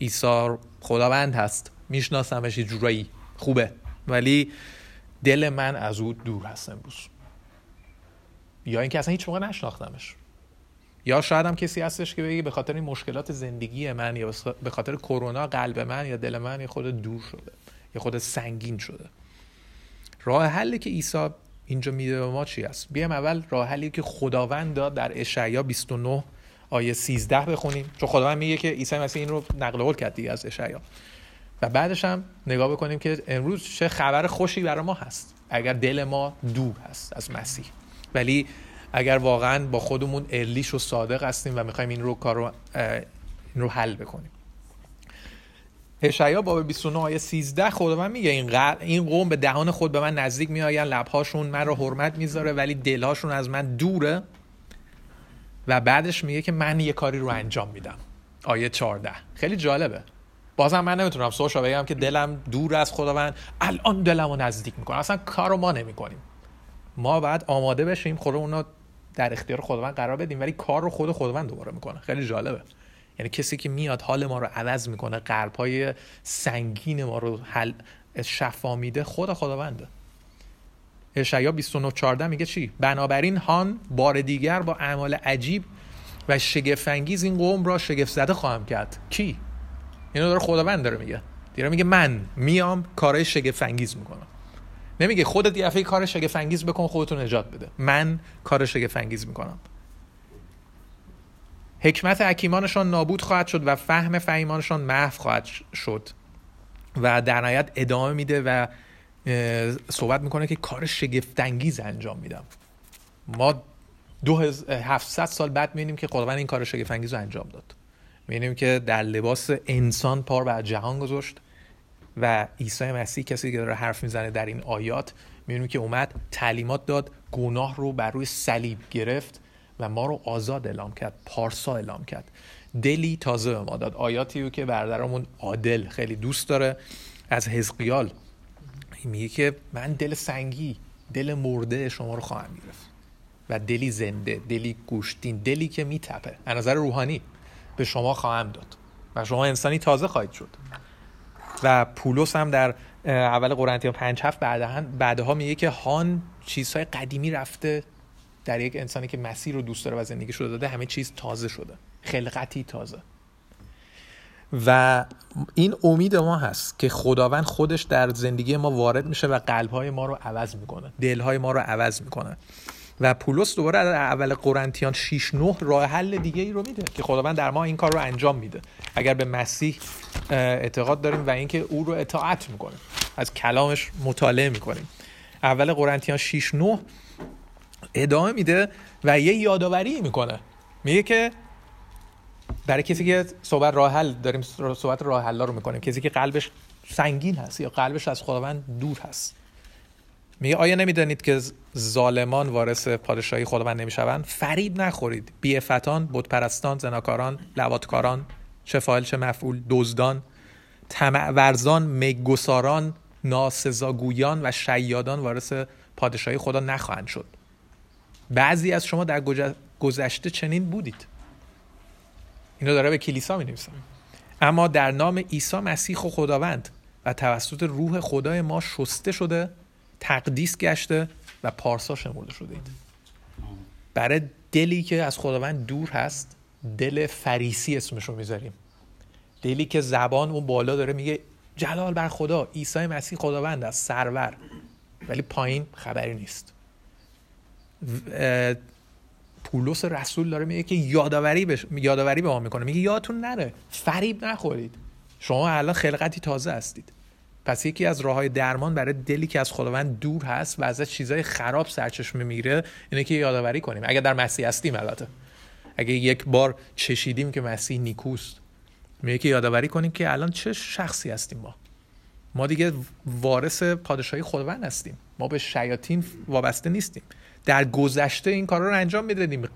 عیسی خداوند هست، میشناسمش یه جورایی خوبه، ولی دل من از او دور هست امروز. یا اینکه اصلا هیچ موقع نشناختمش. یا شاید هم کسی هستش که بگه به خاطر این مشکلات زندگی من یا به خاطر کرونا قلب من یا دل من یه خود دور شده، یه خود سنگین شده. راه حلی که عیسی اینجا میده ما چی است؟ بیام اول راه حلی که خداوند داد در اشعیا 29 آیه 13 بخونیم، چون خداوند میگه که عیسی مسیح این رو نقل قول کرد دیگه از اشعیا، و بعدش هم نگاه بکنیم که امروز چه خبر خوشی برای ما هست اگر دل ما دور هست از مسیح. ولی اگر واقعا با خودمون ارلیش و صادق هستیم و میخوایم این رو حل بکنیم. اشعیا باب 29 آیه 13 خداوند میگه این قوم به دهان خود به من نزدیک میآیند، لبهاشون من رو حرمت میذاره ولی دلهاشون از من دوره. و بعدش میگه که من یه کاری رو انجام میدم. آیه 14 خیلی جالبه. بازم من نمیتونم سوشا بگم که دلم دور از خداوند، الان دلمو نزدیک میکنم، اصلا کارو ما نمیکنیم. ما باید آماده بشیم، خودمون رو در اختیار خداوند قرار بدیم، ولی کار رو خود خداوند دوباره میکنه. خیلی جالبه. یعنی کسی که میاد حال ما رو عوض میکنه، قلب‌های سنگین ما رو شفا میده، خداونده. اشعیا 29:14 میگه چی؟ بنابراین هان بار دیگر با اعمال عجیب و شگفت انگیز این قوم را شگفت زده خواهم کرد. کی؟ اینو داره خداوند داره میگه. دیگه میگه من میام کارهای شگفت انگیز میکنم. نمیگه خودت یه دفعه کار شگفت انگیز بکن خودت رو نجات بده، من کار شگفت انگیز میکنم. حکمت حکیمانشان نابود خواهد شد و فهم فهیمانشان محو خواهد شد. و در نهایت ادامه میده و صحبت میکنه که کار شگفت انگیز انجام میدم. ما 2700 سال بعد میبینیم که خداوند این کار شگفت انگیز رو انجام داد. می‌بینیم که در لباس انسان پا بر جهان گذاشت و عیسی مسیح کسی که داره حرف میزنه در این آیات می‌بینیم که اومد تعلیمات داد، گناه رو بر روی صلیب گرفت و ما رو آزاد اعلام کرد، پارسا اعلام کرد، دلی تازه به ما داد. آیاتی رو که برادرمون عادل خیلی دوست داره از حزقیال میگه که من دل سنگی، دل مرده شما رو خواهم گرفت و دلی زنده، دلی گوشتین، دلی که میتپه از نظر روحانی به شما خواهم داد و شما انسانی تازه خواهید شد. و پولس هم در اول قرنتیان 5:7 بعدها میگه که هان چیزهای قدیمی رفته، در یک انسانی که مسیح رو دوست داره و زندگیش رو داده همه چیز تازه شده، خلقتی تازه. و این امید ما هست که خداوند خودش در زندگی ما وارد میشه و قلبهای ما رو عوض میکنه، دلهای ما رو عوض میکنه. و پولس دوباره در اول قرنتیان 6:9 راه حل دیگه ای رو میده که خداوند در ما این کار رو انجام میده اگر به مسیح اعتقاد داریم و اینکه او رو اطاعت میکنیم، از کلامش مطالعه میکنیم. اول قرنتیان 6:9 ادامه میده و یه یادآوری میکنه، میگه که برای کسی که صحبت راه حل داریم، صحبت راه حل رو میکنیم، کسی که قلبش سنگین هست یا قلبش از خداوند دور هست، میگه آیا نمیدانید که ظالمان وارث پادشاهی خداوند نمیشوند؟ فریب نخورید، بی فتان، بت پرستان، زناکاران، لواطکاران، چه فاعل چه مفعول، دزدان، طمع ورزان، میگساران، ناسزاگویان و شیادان وارث پادشاهی خدا نخواهند شد. بعضی از شما در گذشته چنین بودید. اینو داره به کلیسا می‌نویسه. اما در نام عیسی مسیح و خداوند و توسط روح خدای ما شسته شده، تقدیس گشته و پارسا شمرده شده اید. برای دلی که از خداوند دور هست، دل فریسی اسمشو میذاریم. دلی که زبان اون بالا داره میگه جلال بر خدا، عیسی مسیح خداوند است، سرور. ولی پایین خبری نیست. پولس رسول داره میگه که یادآوری به ما میکنه، میگه یادتون نره، فریب نخورید، شما الان خلقتی تازه هستید. پس یکی از راههای درمان برای دلی که از خداوند دور هست و از چیزای خراب سرچشمه میگیره اینه که یادآوری کنیم، اگه در مسیح هستیم، البته اگه یک بار چشیدیم که مسیح نیکوست، میگه که یادآوری کنیم که الان چه شخصی هستیم. ما دیگه وارث پادشاهی خداوند هستیم، ما به شیاطین وابسته نیستیم. در گذشته این کارا رو انجام میدادیم،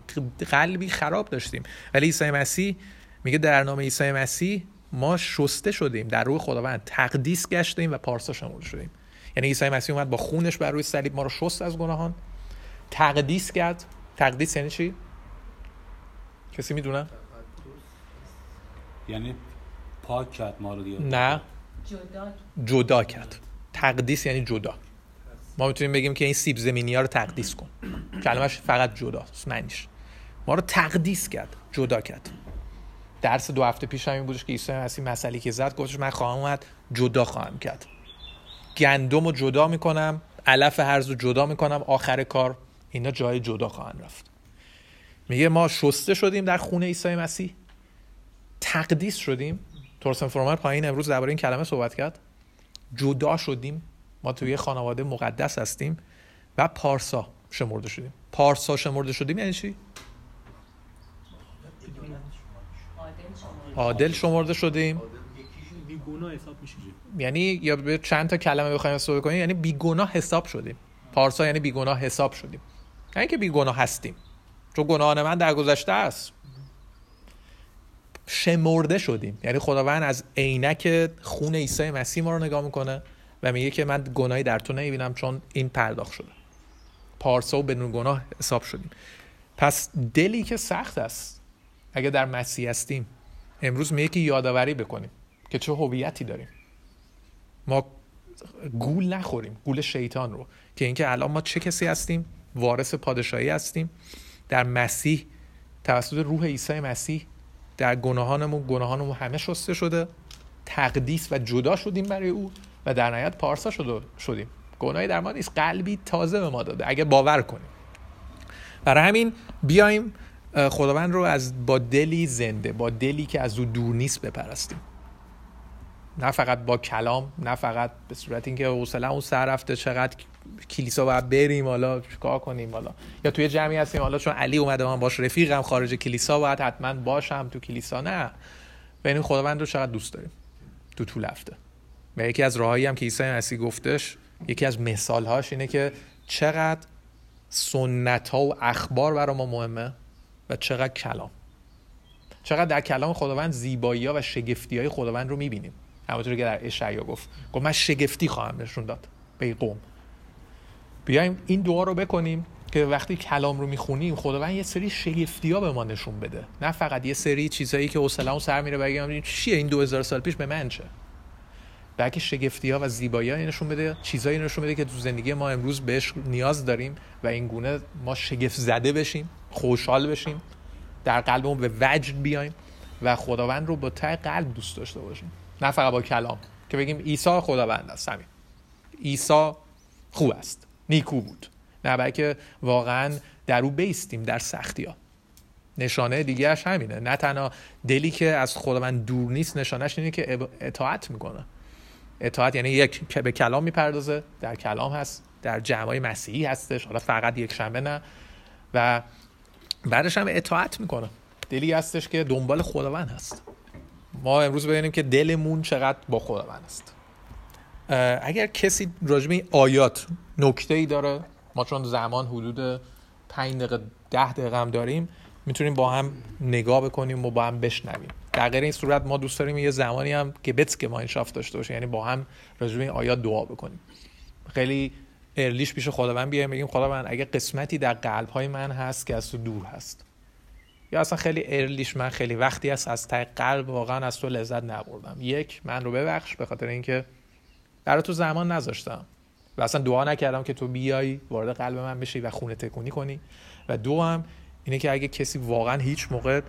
قلبی خراب داشتیم، ولی عیسی مسیح میگه در نام عیسی مسیح ما شسته شدیم، در روح خداوند تقدیس گشتیم و پارسا شمرده شدیم. یعنی عیسی مسیح اومد با خونش بر روی صلیب ما رو شست از گناهان، تقدیس کرد. تقدیس یعنی چی؟ کسی میدونه؟ یعنی پاک کرد ما رو دیگه. نه، جدا کرد. تقدیس یعنی جدا. ما میتونیم بگیم که این سیب زمینی ها رو تقدیس کن، کلمش فقط جداست، معنیش. ما رو تقدیس کرد، جدا کرد. درس 2 هفته پیش هم این بودش که عیسی مسیح مسئله که زد، گفتش من خواهم اومد جدا خواهم کرد، گندم رو جدا میکنم، علف هرز رو جدا میکنم، آخر کار اینا جای جدا خواهند رفت. میگه ما شسته شدیم در خون عیسی مسیح، تقدیس شدیم. تورسن فرامر پایین امروز درباره این کلمه صحبت کرد. جدا شدیم، ما توی خانواده مقدس هستیم و پارسا شمرده شدیم. پارسا شمرده شدیم یعنی چی؟ عادل شمرده شدیم، بی گناه حساب میشیم. یعنی یا به چند تا کلمه بخوایم صحبت کنیم، یعنی بی گناه حساب شدیم. پارسا یعنی بی گناه حساب شدیم، یعنی که بی گناه هستیم، چون گناه من در گذشته است. شمرده شدیم یعنی خداوند از عینک خون عیسی مسیح ما رو نگاه میکنه و میگه که من گناهی در تو نمیبینم چون این پرداخت شده. پارسا و بدون گناه حساب شدیم. پس دلی که سخت است، اگه در مسیح هستیم، امروز میگه که یادآوری بکنیم که چه هویتی داریم. ما گول نخوریم، گول شیطان رو، که اینکه الان ما چه کسی هستیم، وارث پادشاهی هستیم در مسیح، توسط روح عیسی مسیح در گناهانمون همه شسته شده، تقدیس و جدا شدیم برای او و در نهایت پارسا شدیم. گناهی در ما نیست، قلبی تازه به ما داده اگه باور کنیم. برای همین بیایم خداوند رو با دلی زنده، با دلی که از او دور نیست بپرستیم. نه فقط با کلام، نه فقط به صورت اینکه حوصله اون سر رفته، چقدر کلیسا باید بریم، حالا چیکار کنیم، حالا یا توی جمعی هستیم، حالا چون علی اومده من باش رفیقم، خارج کلیسا باید حتما باشم تو کلیسا. نه، ببینیم خداوند رو چقدر دوست داریم تو طول هفته. و یکی از راهایی هم که عیسی مسیح گفتش، یکی از مثالهاش اینه که چقدر سنت‌ها و اخبار برای ما مهمه و چقدر کلام. چقدر در کلام خداوند زیبایی‌ها و شگفتی‌های خداوند رو می‌بینیم. همونطور که در اشعیا گفت من شگفتی خواهم نشون داد به این قوم. بیایم این دعا رو بکنیم که وقتی کلام رو میخونیم خداوند یه سری شگفتی‌ها به ما نشون بده، نه فقط یه سری چیزایی که حوصله‌ام سر میره بگم چیه این 2000 سال پیش به من چه، بلکه شگفتی‌ها و زیبایی‌ها نشون بده، چیزایی نشون بده که تو زندگی ما امروز بهش نیاز داریم و این گونه ما شگفت زده بشیم، خوشحال بشیم، در قلبمون به وجد بیایم و خداوند رو با ته قلب دوست داشته باشیم، نه فقط با کلام که بگیم عیسی خداوند است، همین عیسی خوب است، نیکو بود، نه بلکه واقعا در او بیستیم در سختی‌ها. نشانه دیگه‌اش همینه، نه تنها دلی که از خداوند دور نیست، نشانه‌اش اینه که اطاعت میکنه. اطاعت یعنی یک که به کلام میپردازه، در کلام هست، در جمعای مسیحی هستش، حالا فقط یک شنبه نه، و بعدش هم اطاعت میکنه، دلی هستش که دنبال خداوند هست. ما امروز ببینیم که دلمون چقدر با خداوند است. اگر کسی راجع به این آیات نکته‌ای داره، ما چون زمان حدود 5 دقیقه 10 دقیقه هم داریم، میتونیم با هم نگاه بکنیم و با هم بشنویم. در غیر این صورت ما دوست داریم یه زمانی هم که بتسک ما انشاف داشته باشه، یعنی با هم راجع به این آیات دعا بکنیم. خیلی ارلیش پیش خداوند بیایم بگیم خداوند اگه قسمتی در قلب‌های من هست که از تو دور هست، یا اصلا خیلی ارلیش من خیلی وقتی هست از ته قلب واقعا از تو لذت نبردم، یک من رو ببخش به خاطر اینکه برای تو زمان نذاشتم و اصلا دعا نکردم که تو بیای وارد قلب من بشی و خونه تکونی کنی، و دو هم اینه که اگه کسی واقعا هیچ موقع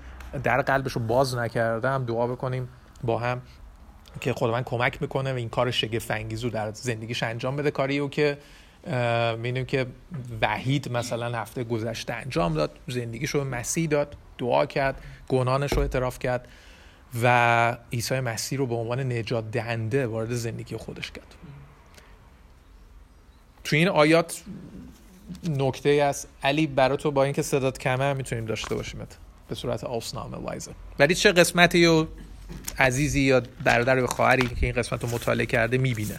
در قلبش رو باز نکرده هم دعا بکنیم با هم که خداوند کمک میکنه و این کار شگفت انگیز رو در زندگیش انجام بده، کاریو که می‌بینیم که وحید مثلا هفته گذشته انجام داد، زندگیش رو مسیح داد، دعا کرد، گناهانش رو اعتراف کرد و عیسی مسیح رو به عنوان نجات دهنده وارد زندگی خودش کرد. تو این آیات نکته‌ای است علی برای تو، با اینکه صدات کمه میتونیم داشته باشیمت به صورت آسنامه وایزه، ولی چه قسمتی و عزیزی یا برادر و خواهری که این قسمت رو مطالعه کرده میبینه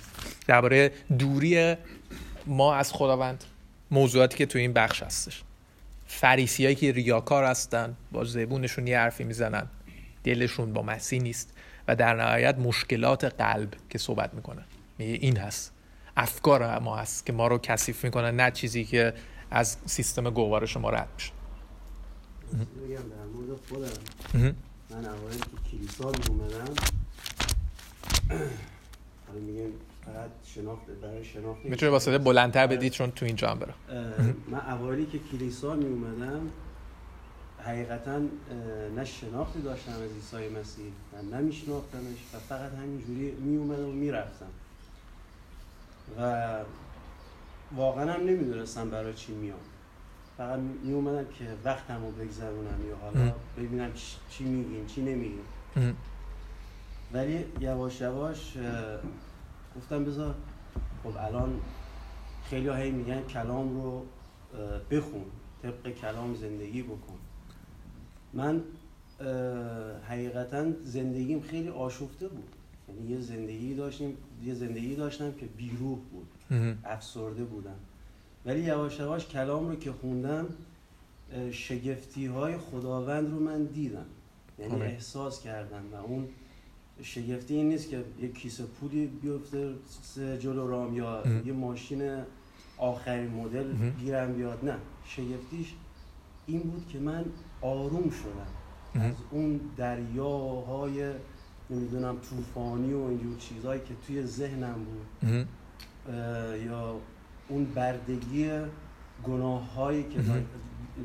درباره دوری ما از خداوند، موضوعاتی که تو این بخش هستش. فریسیایی که ریاکار هستن، با زبونشون یه حرفی میزنن، دلشون با مسیح نیست و در نهایت مشکلات قلب که صحبت میکنن، این هست افکار ما هست که ما رو کثیف میکنن، نه چیزی که از سیستم گوارش ما رد میشه. بگم در مورد خودم، من اول که کلیسا میومدم میگم فقط شناخت برای شناخت میتونه با صدای بلندتر بدید چون تو اینجا هم برم. من اولی که کلیسا میومدم حقیقتا نه شناختی داشتم از عیسی مسیح، نه میشناختمش و فقط همینجوری میومدم و میرفتم و واقعا هم نمیدونستم برای چی میام، فقط میومدم که وقتم رو بگذرونم یا حالا ببینم چی میگین چی نمیگین. ولی یواش یواش گفتم بذار خب الان خیلی هایی میگن کلام رو بخون، طبق کلام زندگی بکن. من حقیقتا زندگیم خیلی آشفته بود، یعنی یه زندگی داشتم که بیروح بود، افسرده بودم، ولی یواش یواش کلام رو که خوندم شگفتی های خداوند رو من دیدم، یعنی احساس کردم. و اون شگفتی این نیست که یه کیسه پولی بیفته جلو رام یا یه ماشین آخرین مدل گیرم بیاد، نه، شگفتیش این بود که من آروم شدم از اون دریاهای نمیدونم طوفانی و اینجور چیزایی که توی ذهنم بود یا اون بردگی گناهایی که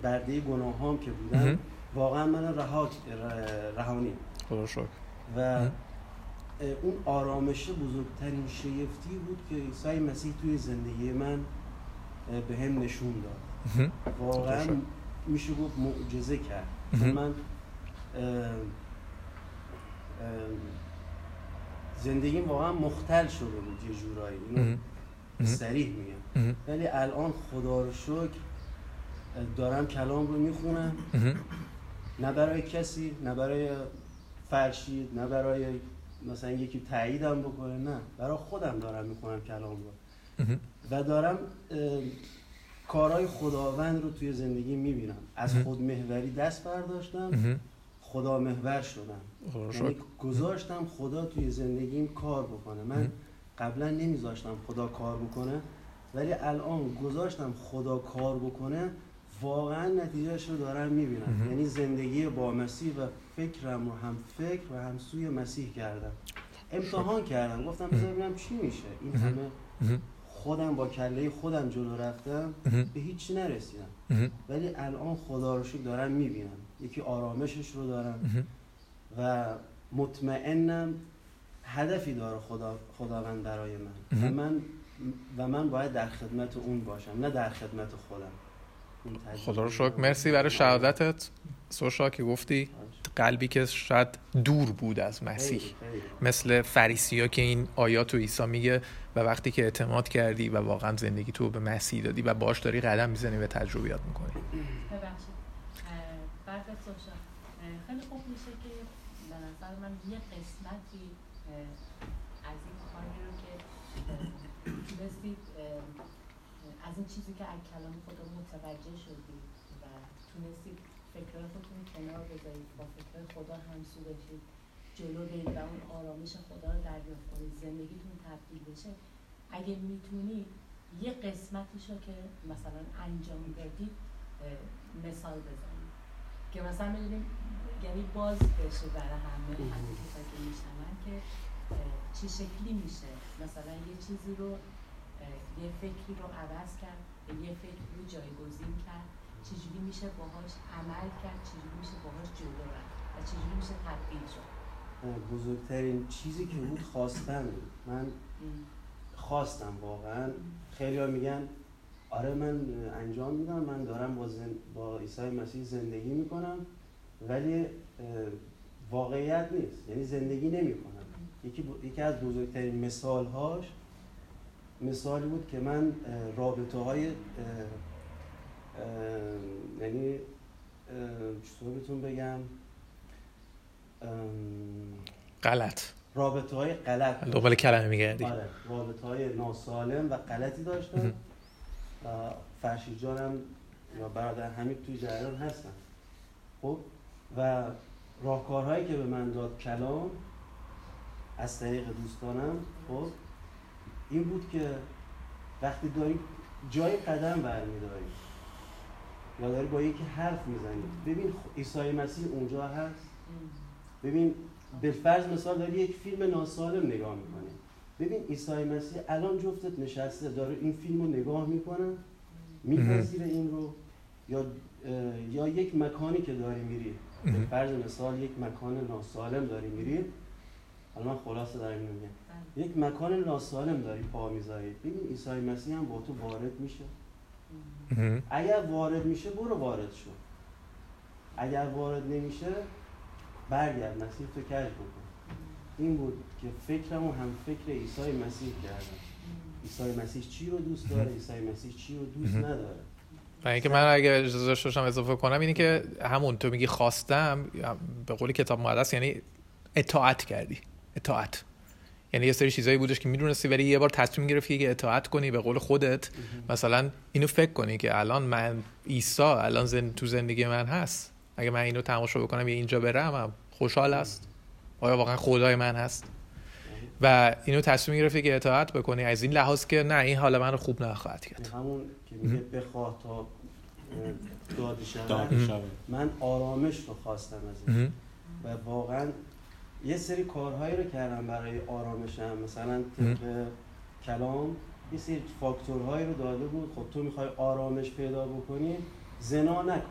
بردگی گناهام که بودن واقعا من رهانید خدا شکر. و اون آرامش بزرگترین شگفتی بود که عیسی مسیح توی زندگی من به هم نشون داد، واقعا میشه گفت معجزه کرد. من زندگیم واقعا مختل شده بود یه جورایی، اینو صریح میگم، ولی الان خدا رو شکر دارم کلام رو میخونم، نه برای کسی، نه برای فرشید، نه برای مثلا یکی تاییدم بکنه، نه برای خودم دارم میخونم کلام رو و دارم کارهای خداوند رو توی زندگی میبینم. از خودمحوری دست برداشتم، خدا محور شدم، یعنی گذاشتم خدا توی زندگیم کار بکنه. من قبلا نمیذاشتم خدا کار بکنه، ولی الان گذاشتم خدا کار بکنه، واقعا نتیجهش رو دارم میبینم. یعنی زندگی با مسیح و فکرم رو هم فکر و هم سوی مسیح کردم، امتحان کردم، گفتم بذار ببینم چی میشه. این همه خودم با کله خودم جلو رفتم، به هیچی نرسیدم، ولی الان خدا رو شکر دارم میبینم، یکی آرامشش رو دارم و مطمئنم هدفی داره خداوند برای من و من باید در خدمت اون باشم، نه در خدمت خودم. خدا رو شکر. مرسی برای شهادتت سوشا که گفتی قلبی که شاید دور بود از مسیح، مثل فریسی‌ها که این آیات رو عیسی میگه و وقتی که اعتماد کردی و واقعا زندگی تو به مسیح دادی و باش داری قدم میزنی و تجربیات میکنی. ببخشید بعد از سوشا خیلی خوب میشه که به نظر من یه قسمتی از این کاری رو که بسید، از این چیزی که از کلام خدا متوجه شدید و تونستید فکراتون کنار بذارید، با فکر خدا همسو بشید، جلو برید و اون آرامش خدا رو دریافت کنید، زندگیتون تبدیل بشه. اگه میتونید یه قسمتیشو که مثلا انجام بدید مثال بزنید که مثلا میدونیم، یعنی باز بشه برای همه از این کسایی که میشنون که چی شکلی میشه. مثلا یه چیزی رو، یه فکری رو عوض کرد، یه فکری رو جایگزین کرد، چجوری میشه باهاش عمل کرد، چجوری میشه باهاش جلو رفت و چجوری میشه تبدیل شد. بزرگترین چیزی که بود خواستن. من خواستم واقعا. خیلی‌ها میگن آره من انجام میدم، من دارم با عیسی مسیح زندگی میکنم، ولی واقعیت نیست، یعنی زندگی نمیکنم. یکی از بزرگترین مثالهاش مثالی بود که من رابطه‌های یعنی چطور بهتون بگم، غلط، رابطه‌های غلط، دنبال کلمه میگردی، رابطه‌های ناسالم و غلطی داشتم. فرشید جانم یا برادر حمید توی جریان هستن. خب و راهکارهایی که به من داد کلام از طریق دوستانم، خب این بود که وقتی داری جای قدم برمی‌داری یا داری با یکی حرف میزنی، ببین عیسی مسیح اونجا هست، ببین بالفرض مثلا داری یک فیلم ناسالم نگاه میکنی، ببین عیسی مسیح الان جفتت نشسته داره این فیلم رو نگاه میکنه، میپذیره این رو، یا یک مکانی که داری میری، بالفرض مثلا یک مکان ناسالم داری میری، الان من خلاصه دارم میگم، یک مکان ناسالم داری پا میذاری، ببین عیسی مسیح هم با تو وارد میشه. اگر وارد میشه برو وارد شو، اگر وارد نمیشه برگرد مسیح تو کج بکن. این بود که فکرمو هم فکر عیسی مسیح کردم، عیسی مسیح چی رو دوست داره، عیسی مسیح چی رو دوست نداره. و اینکه من اگه اجازه شوشم اضافه کنم، اینی که همون تو میگی خواستم، به قول کتاب مقدس یعنی اطاعت کردی، اطاعت یعنی یه سری چیزایی بودش که میدونستی ولی یه بار تصمیم گرفتی که اطاعت کنی. به قول خودت مثلا اینو فکر کنی که الان من عیسی الان تو زندگی من هست، اگه من اینو تماشا بکنم یا اینجا برم خوشحال است، آیا واقعا خدای من هست؟ و اینو تصمیم گرفتی که اطاعت بکنی از این لحاظ که نه این حال من رو خوب نخواهد کرد. همون که میگه بخواه تا داده شود. من آرامش رو خواستم از این و واقعا یه سری کارهایی رو کردم برای آرامشم، مثلا طبق کلام یه سری فاکتورهایی رو داده بود. خب تو میخوای آرامش پیدا بکنی، زنا نکن،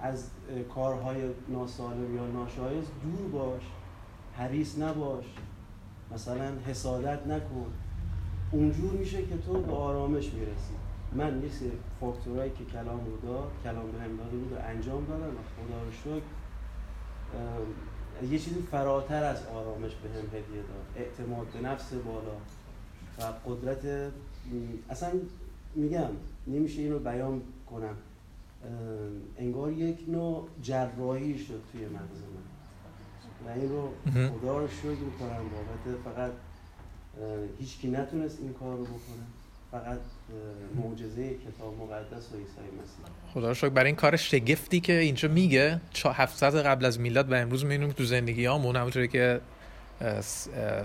از کارهای ناسالم یا ناشایست دور باش، حریص نباش، مثلا حسادت نکن، اونجور میشه که تو به آرامش میرسی. من یه سری فاکتورهایی که کلام بهم داده بود رو انجام دادم و خدا رو شکر یه چیزی فراتر از آرامش به هم هدیه داد، اعتماد به نفس بالا و قدرت. اصلا میگم نمیشه اینو بیان کنم، انگار یک نوع جراحی شد توی مغز من من این رو خدا رو شکر میکنم بابت فقط هیچ کی نتونست این کار رو بکنه، فقط معجزه کتاب مقدس و عیسی مسیح. خدا رو شکر برای این کار شگفتی که اینجا میگه 700 قبل از میلاد و امروز میبینیم تو زندگیامون، همونطوری که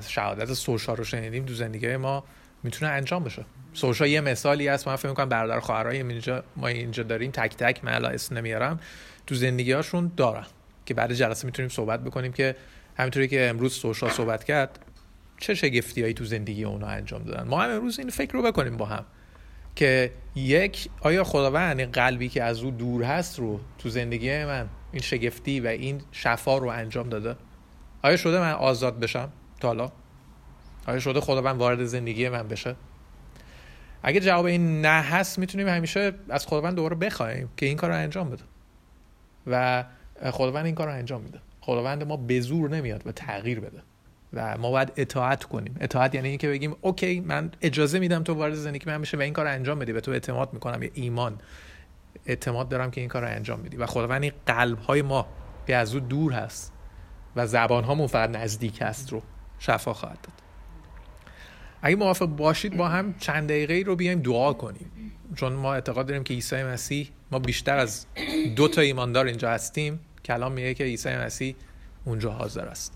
شهادت سوشا رو شنیدیم تو زندگی ما میتونه انجام بشه. سوشا یه مثالی است. من فکر می‌کنم برادر خواهرای اینجا ما اینجا داریم تک تک، من الان اسم نمیارم، تو زندگی‌هاشون دارن که بعد جلسه میتونیم صحبت بکنیم که همینطوری که امروز سوشا صحبت کرد چه شگفتیایی تو زندگی اونا انجام دادن. ما هم امروز این فکر رو بکنیم با هم که یک، آیا خداوند این قلبی که از او دور هست رو تو زندگی من این شگفتی و این شفا رو انجام داده؟ آیا شده من آزاد بشم تا حالا؟ آیا شده خداوند وارد زندگی من بشه؟ اگه جواب این نه هست، میتونیم همیشه از خداوند دوباره بخوایم که این کار رو انجام بده و خداوند این کار رو انجام میده. خداوند ما به زور نمیاد و تغییر بده و ما باید اطاعت کنیم. اطاعت یعنی اینکه بگیم اوکی، من اجازه میدم تو وارد زندگی من بشه و این کار رو انجام بدی، به تو اعتماد میکنم، یا ایمان اعتماد دارم که این کار رو انجام بدی. و خداوند این قلب‌های ما که از او دور هست و زبان‌هامون فقط نزدیک هست رو شفا خواهد داد. اگه موافق باشید با هم چند دقیقه‌ای رو بیایم دعا کنیم، چون ما اعتقاد داریم که عیسی مسیح، ما بیشتر از 2 تا ایماندار اینجا هستیم، کلام میگه که عیسی مسیح اونجا حاضر است.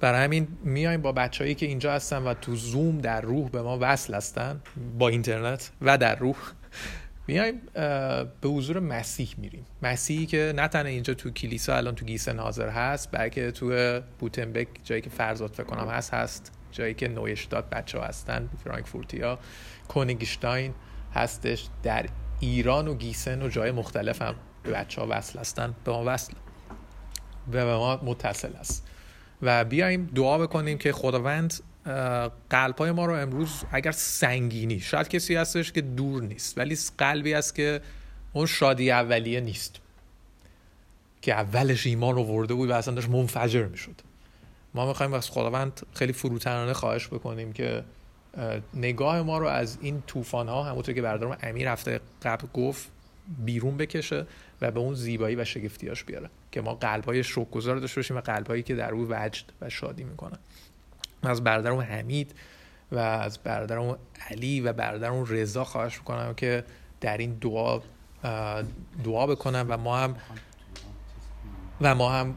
برای همین میایم با بچه‌هایی که اینجا هستن و تو زوم در روح به ما وصل هستن، با اینترنت و در روح میایم به حضور مسیح میریم. مسیحی که نه تنها اینجا تو کلیسا الان تو گیسن حاضر هست، بلکه تو بوتنبک جایی که فرزاد فکر کنم هست، جایی که نویشتاد بچه ها هستن، فرانکفورتی ها، کونگشتاین هستش، در ایران و گیسن و جای مختلف هم بچه ها وصل هستن، به ما وصل و به ما متصل است. و بیاییم دعا بکنیم که خداوند قلب‌های ما رو امروز، اگر سنگینی، شاید کسی هستش که دور نیست ولی قلبی هست که اون شادی اولیه نیست که اولش ایمان رو ورده بود و اصلا داشت منفجر میشد، ما میخواییم از خداوند خیلی فروتنانه خواهش بکنیم که نگاه ما رو از این طوفان‌ها، همونطور که برادرم امیر هفته قبل گفت، بیرون بکشه و به اون زیبایی و شگفتیاش بیاره که ما قلب‌های شکرگزار داشته باشیم و قلب‌هایی که در او وجد و شادی میکنن. از برادرم حمید و از برادرم علی و برادرم رضا خواهش میکنم که در این دعا بکنم و ما هم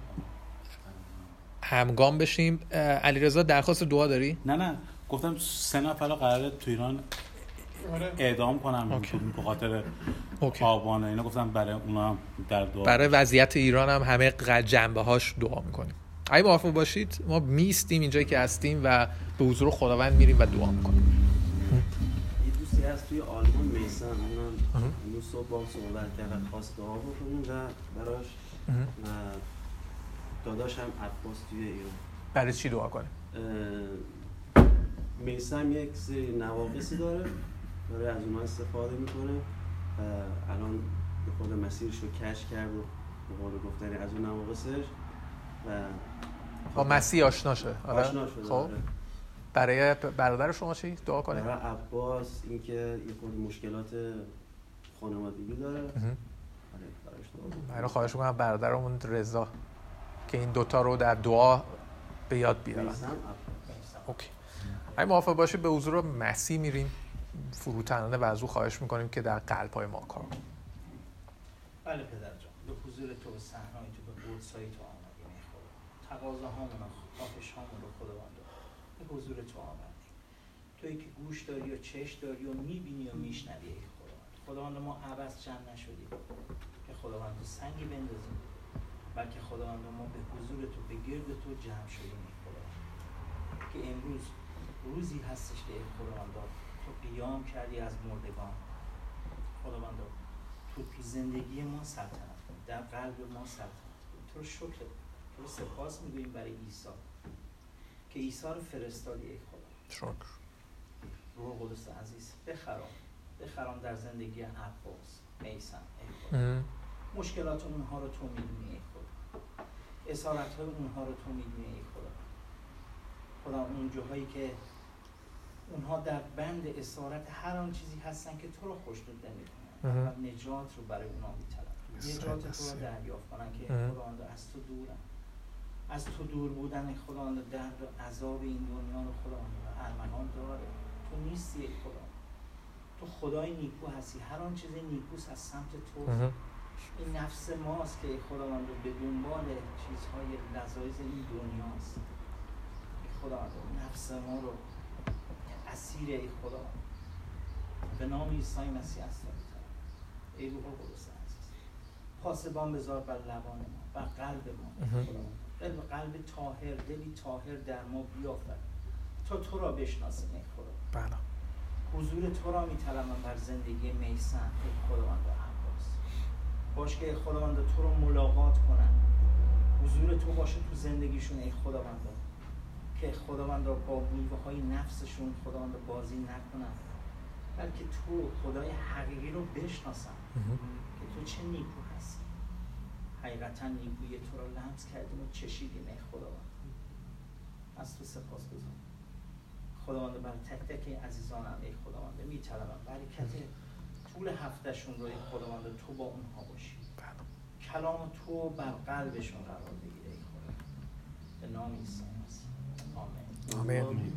همگام بشیم. علی رضا درخواست دعا داری؟ نه گفتم 3 نفر قراره تو ایران اعدام کنم به خاطر آبان اینا، گفتم برای اونا هم در دعا، برای وضعیت ایران هم همه جنبه هاش دعا میکنیم. اگه موافق باشید ما میستیم اینجایی که هستیم و به حضور خداوند میریم و دعا میکنیم. یه دوستی هست توی آلمان، میسن، اون صبح با هم صحبت کردن، خواست دعا بکنیم و براش داداش هم عباس توی ایران. برای چی دعا کنه؟ میسم یک سری نواقصی داره از اونها استفاده میکنه و الان به خود مسیرش رو کشف کرد و به قول گفتن از اون نواقصش و با مسیح آشنا شده. خب برای برادر شما چی دعا کنه؟ برای عباس اینکه یه خود مشکلات خانوادگی داره. من خواهش میکنم برادرمون رضا که این دوتا رو در دعا به یاد بیارن. اوکی. اگه موافق باشی به حضور مسیح میریم، فروتنانه و از او خواهش میکنیم که در قلب‌های ما کار کنه. بله پدر جان، به حضور تو، به صحنای تو، به قدسای تو آمدیم ای خدا. تقاضاهامون، خواهش‌هامون رو خداوند به حضور تو آوردیم. تویی که گوش داری و چشم داری و میبینی و میشنوی ای خداوند. خداوند ما عبث جمع نشدیم که خداوند تو سنگی بندازیم، بلکه خداوند ما به حضور تو، به گرد تو جمع شدیم ای خداوند. که امروز روزی هستش که ای خداوند تو قیام کردی از مردگان. خداوند تو زندگی ما سلطنت کن، در قلب ما سلطنت کن. تو رو شکر، تو رو سپاس میگوییم برای عیسی که عیسی رو فرستادی ای خداوند. شکر. روح قدس عزیز بخرام در زندگی عباس، میسن ای خداوند. مشکلات اونها رو تو میدونی ای خدا، اسارت‌های اونها رو تو میدونی ای خدا اون جاهایی که اونها در بند اسارت هر آن چیزی هستن که تو رو خوشنود نمی‌کنه و نجات رو برای اونها می‌طلبی، نجات تو رو دریافت کنن که خدا از تو دورن، از تو دور بودن خدا در عذاب این دنیا رو خدا و ارمنان داره. تو نیستی خدا، تو خدای نیکو هستی، هر آن چیز نیکوست از سمت تو. این نفس ماست که خداوند رو به دنبال چیزهای لذایز این دنیاست. خداوند نفس ما رو اسیر ای خدا به نام عیسی مسیح است. ای روح القدس است پاسبان بذار بر لبان ما، بر قلب ما خداوند، قلب طاهر، دلی طاهر در ما بیافرد تا تو را بشناسیم ای خدا. بله، حضور تو را می‌طلبم بر زندگی میسن ای خداوند و عباس. باش که خداوند تو را ملاقات کنن، حضور تو باشه تو زندگیشون ای خداوند، که خداوند را با نیروهای نفسشون خداوند را بازی نکنن، بلکه تو خدای حقیقی رو بشناسن که تو چه نیکو هستی. حقیقتا نیکوی تو را لمس کردیم و چشیدیم ای خداوند. از تو سپاس گذارم خداوند، برای تک تک عزیزانم ای خداوند می‌طلبم برکت طول هفتهشون رو ای خداوند، تو با اونها باشی، کلام تو بر قلبشون قرار بگیره ای خداوند، به نام عیسی. آمین.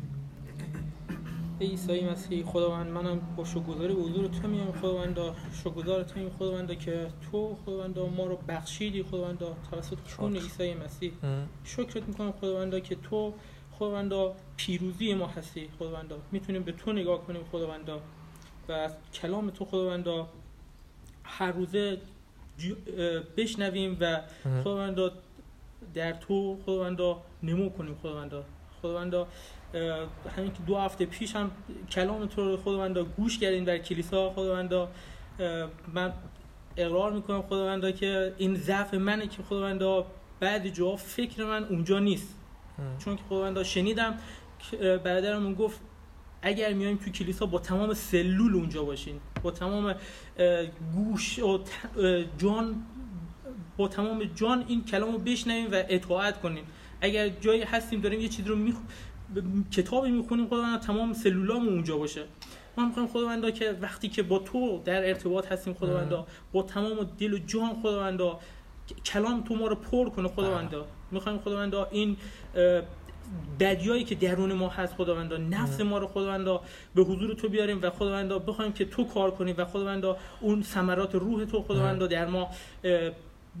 ای عیسی مسیح خداوند، منم با شکرگزاری به حضور تو میام خداوند، شکرگزار تو میام خداوند که تو خداوند ما رو بخشیدی خداوند توسط خون عیسی مسیح. شکرت میکنم خداوند که تو خداوند پیروزی ما هستی خداوند، میتونیم به تو نگاه کنیم خداوند و از کلام تو خداوند هر روزه بشنویم و خداوند در تو خداوند نمو کنیم خداوند. خداوند همین که 2 هفته پیش هم کلام تو رو خداوند گوش کردیم در کلیسا خداوند، من اقرار میکنم خداوند که این ضعف منه که خداوند بعد جا فکر من اونجا نیست. چون که خداوند شنیدم برادرمون گفت اگر میایم تو کلیسا با تمام سلول اونجا باشین، با تمام گوش و جان، با تمام جان این کلامو بشنویم و اطاعت کنیم. اگر جایی هستیم داریم یه چیز رو کتابی میخونیم خداوند تمام سلولامون اونجا باشه. ما میخوایم خداوند که وقتی که با تو در ارتباط هستیم خداوند با تمام دل و جان خداوند کلام تو ما رو پر کنه خداوند. میخوایم خداوند این بدیایی که درون ما هست خداوند نفس ما رو خداوند به حضور تو بیاریم و خداوند بخوایم که تو کار کنی و خداوند اون ثمرات روح تو خداوند در ما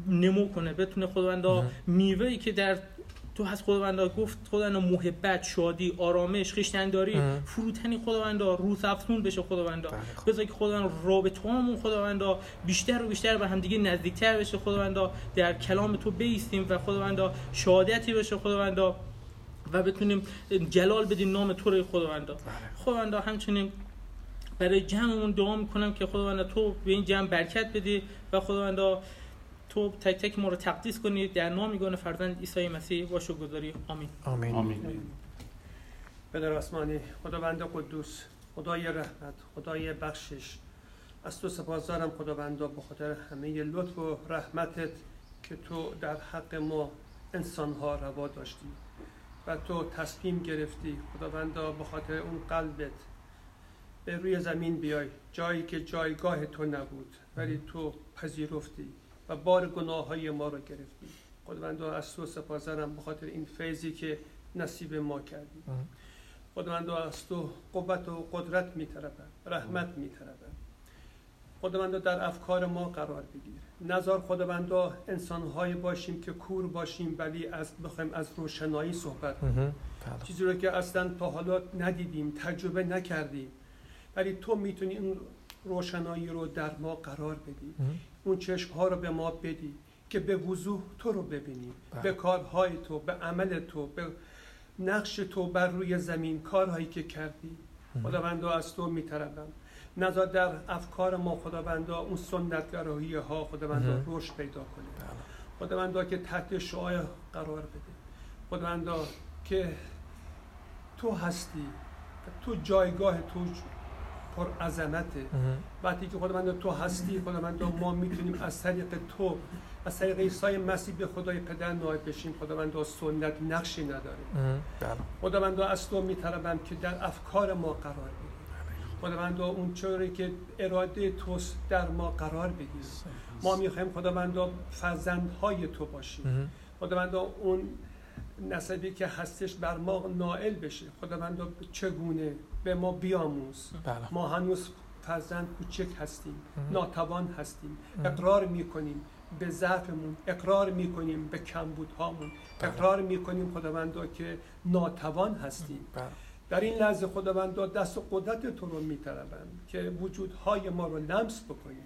نمو کنه، بتونه خداوند میوه‌ای که در تو هست خداوند گفت خداوند محبت، شادی، آرامش، خویشتنداری، فروتنی خداوند روزافزون بشه خداوند. بذار که خداوند رابطه‌مون خداوند بیشتر و بیشتر به هم دیگه نزدیکتر بشه خداوند، در کلام تو بایستیم و خداوند شهادتی بشه خداوند و بتونیم جلال بدیم نام تو رو خداوند. خداوند همچنین برای جمعمون دعا می‌کنم که خداوند تو به این جمع برکت بدی و خداوند تو تک تک ما رو تقدیس کنید در نامیگان فرزند عیسی مسیح و شکرگزاری. آمین. آمین. آمین. پدر آسمانی، خداوند قدوس، خدای رحمت، خدای بخشش، از تو سپاسگزارم خداوند به خاطر همه لطف و رحمتت که تو در حق ما انسان‌ها روا داشتی و تو تصمیم گرفتی خداوند به خاطر اون قلبت به روی زمین بیای، جایی که جایگاه تو نبود ولی تو پذیرفتی و بار گناه‌های ما رو گرفتی. خداوند از تو سپاسگزارم به خاطر این فیضی که نصیب ما کردی. خداوند از تو قوت و قدرت می‌طلبم، رحمت می‌طلبم. خداوند در افکار ما قرار بگیر. نزار خداوند انسان‌های باشیم که کور باشیم ولی بخوایم از روشنایی صحبت کنیم. چیزی رو که اصلاً تا حالا ندیدیم، تجربه نکردیم. ولی تو می‌تونی اون روشنایی رو در ما قرار بدی. اون چشم‌ها رو به ما بدی که به وضوح تو رو ببینیم، به کارهای تو، به عمل تو، به نقش تو بر روی زمین، کارهایی که کردی. خداوندا از تو می‌طلبم نذار در افکار ما خداوندا اون سنت‌گرایی‌ها خداوندا روش پیدا کنه. خداوندا که تحت شعاع قرار بده. خداوندا که تو هستی، تو جایگاه تو پر عظمته. وقتی که خداوند تو هستی خداوند ما میتونیم از طریق تو، از طریق عیسی مسیح به خدای پدر نائب بشیم. خداوند سنت نقشی نداره. خداوند از تو می‌طلبم که در افکار ما قرار بگیری. خداوند اون چیزی که اراده توست در ما قرار بگیر. ما می‌خوایم خداوند فرزندهای تو باشیم. خداوند اون نسبی که هستش بر ما نائل بشه. خداوند چگونه به ما بیاموز. بله. ما هنوز فرزند کوچک هستیم، ناتوان هستیم، اقرار میکنیم به ضعفمون، اقرار میکنیم به کمبودهامون، اقرار میکنیم خداوند که ناتوان هستیم. بله. در این لحظه خداوند دست و قدرت تو رو میطلبم که وجودهای ما رو لمس بکنیم.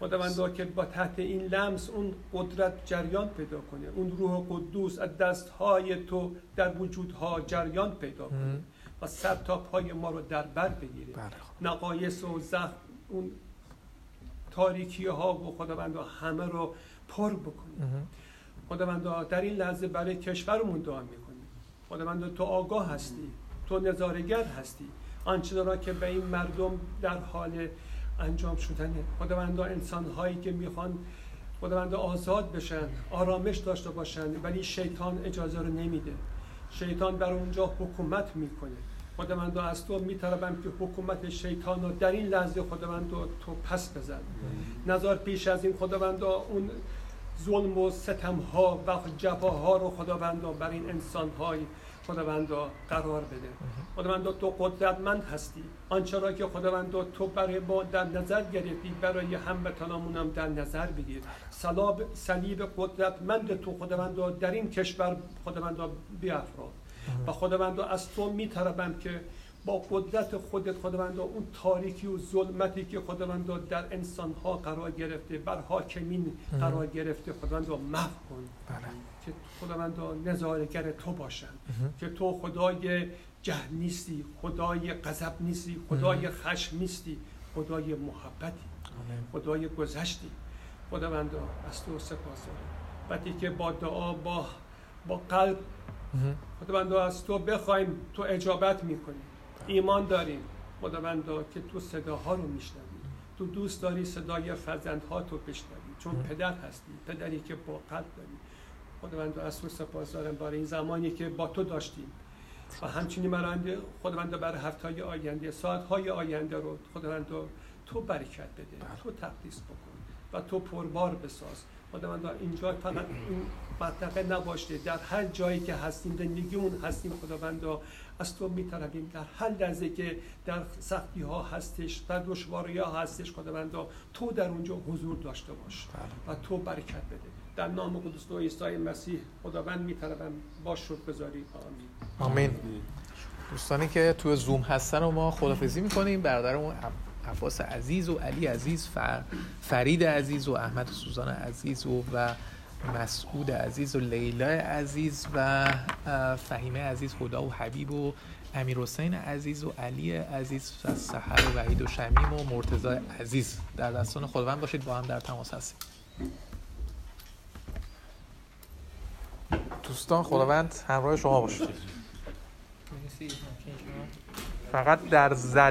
خداوند که با تحت این لمس اون قدرت جریان پیدا کنه، اون روح قدوس از دستهای تو در وجودها جریان پیدا کنه و سر تا پای ما رو در بر بگیره. نقایص و زخم، اون تاریکی ها و خداوند همه رو پر بکنه. خداوند در این لحظه برای کشورمون دعا میکنیم. خداوند تو آگاه هستی، تو نظاره‌گر هستی. آنچه را که به این مردم در حال انجام شدنه، خداوند انسان‌هایی که میخوان خداوند آزاد بشن، آرامش داشته باشن، ولی شیطان اجازه رو نمیده. شیطان بر اونجا حکومت میکنه. خداوند از تو میطلبم که حکومت شیطان رو در این لحظه خداوند تو پس بزن. نظر پیش از این خداوند اون ظلم و ستم ها و جفاها رو خداوند بر این انسان های خداوند قرار بده. خداوند تو قدرتمند هستی. آنچه را که خداوند تو برای ما در نظر گرفتی برای هموطنامون هم در نظر بگیر. صلیب قدرتمند تو خداوند در این کشور خداوند بیافراد و خداوند از تو میطلبم که با قدرت خودت خداوند اون تاریکی و ظلمتی که خداوند در انسانها قرار گرفته، بر حاکمین قرار گرفته، خداوند محو کن. بله. که خداوند نظاره‌گر تو باشن، که تو خدای جهل نیستی، خدای غضب نیستی، خدای خشم نیستی، خدای محبتی، خدای گذشتی. خداوند از تو سپاسگزارم. وقتی که با دعا با قلب خداوند از تو بخوایم، تو اجابت میکنی. ایمان داریم خداوند که تو صداها رو میشنوی. تو دوست داری صدای فرزندها تو بشنوی، چون پدر هستی، پدری که با قلب داری. خداوند از تو سپاسگزارم برای این زمانی که با تو داشتیم و همچنین برای خداوند برای هفته‌های آینده، ساعت‌های آینده رو خداوند تو برکت بده، تو تقدیس بکن و تو پربار بساز. خداوند اینجا فقط این منطقه نباشته، در هر جایی که هستیم، زندگیمون هستیم، خداوند از تو می‌طلبیم در هر لحظه که در سختی ها هستش، در دشواری ها هستش، خداوند تو در اونجا حضور داشته باش و تو برکت بده. در نام قدوس و عیسی مسیح خداوند می‌طلبم با شکرگزاری. آمین. دوستانی که تو زوم هستن و ما خدافظی می‌کنیم. برادرمون عباس عزیز و علی عزیز، فرید عزیز و احمد و سوزان عزیز و مسعود عزیز و لیلا عزیز و فهیمه عزیز، خدا و حبیب و امیر حسین عزیز و علی عزیز و سحر و وحید و شمیم و مرتضی عزیز، در دستان خداوند باشید. با هم در تماس هستیم. دوستان خداوند همراه شما باشید. فقط در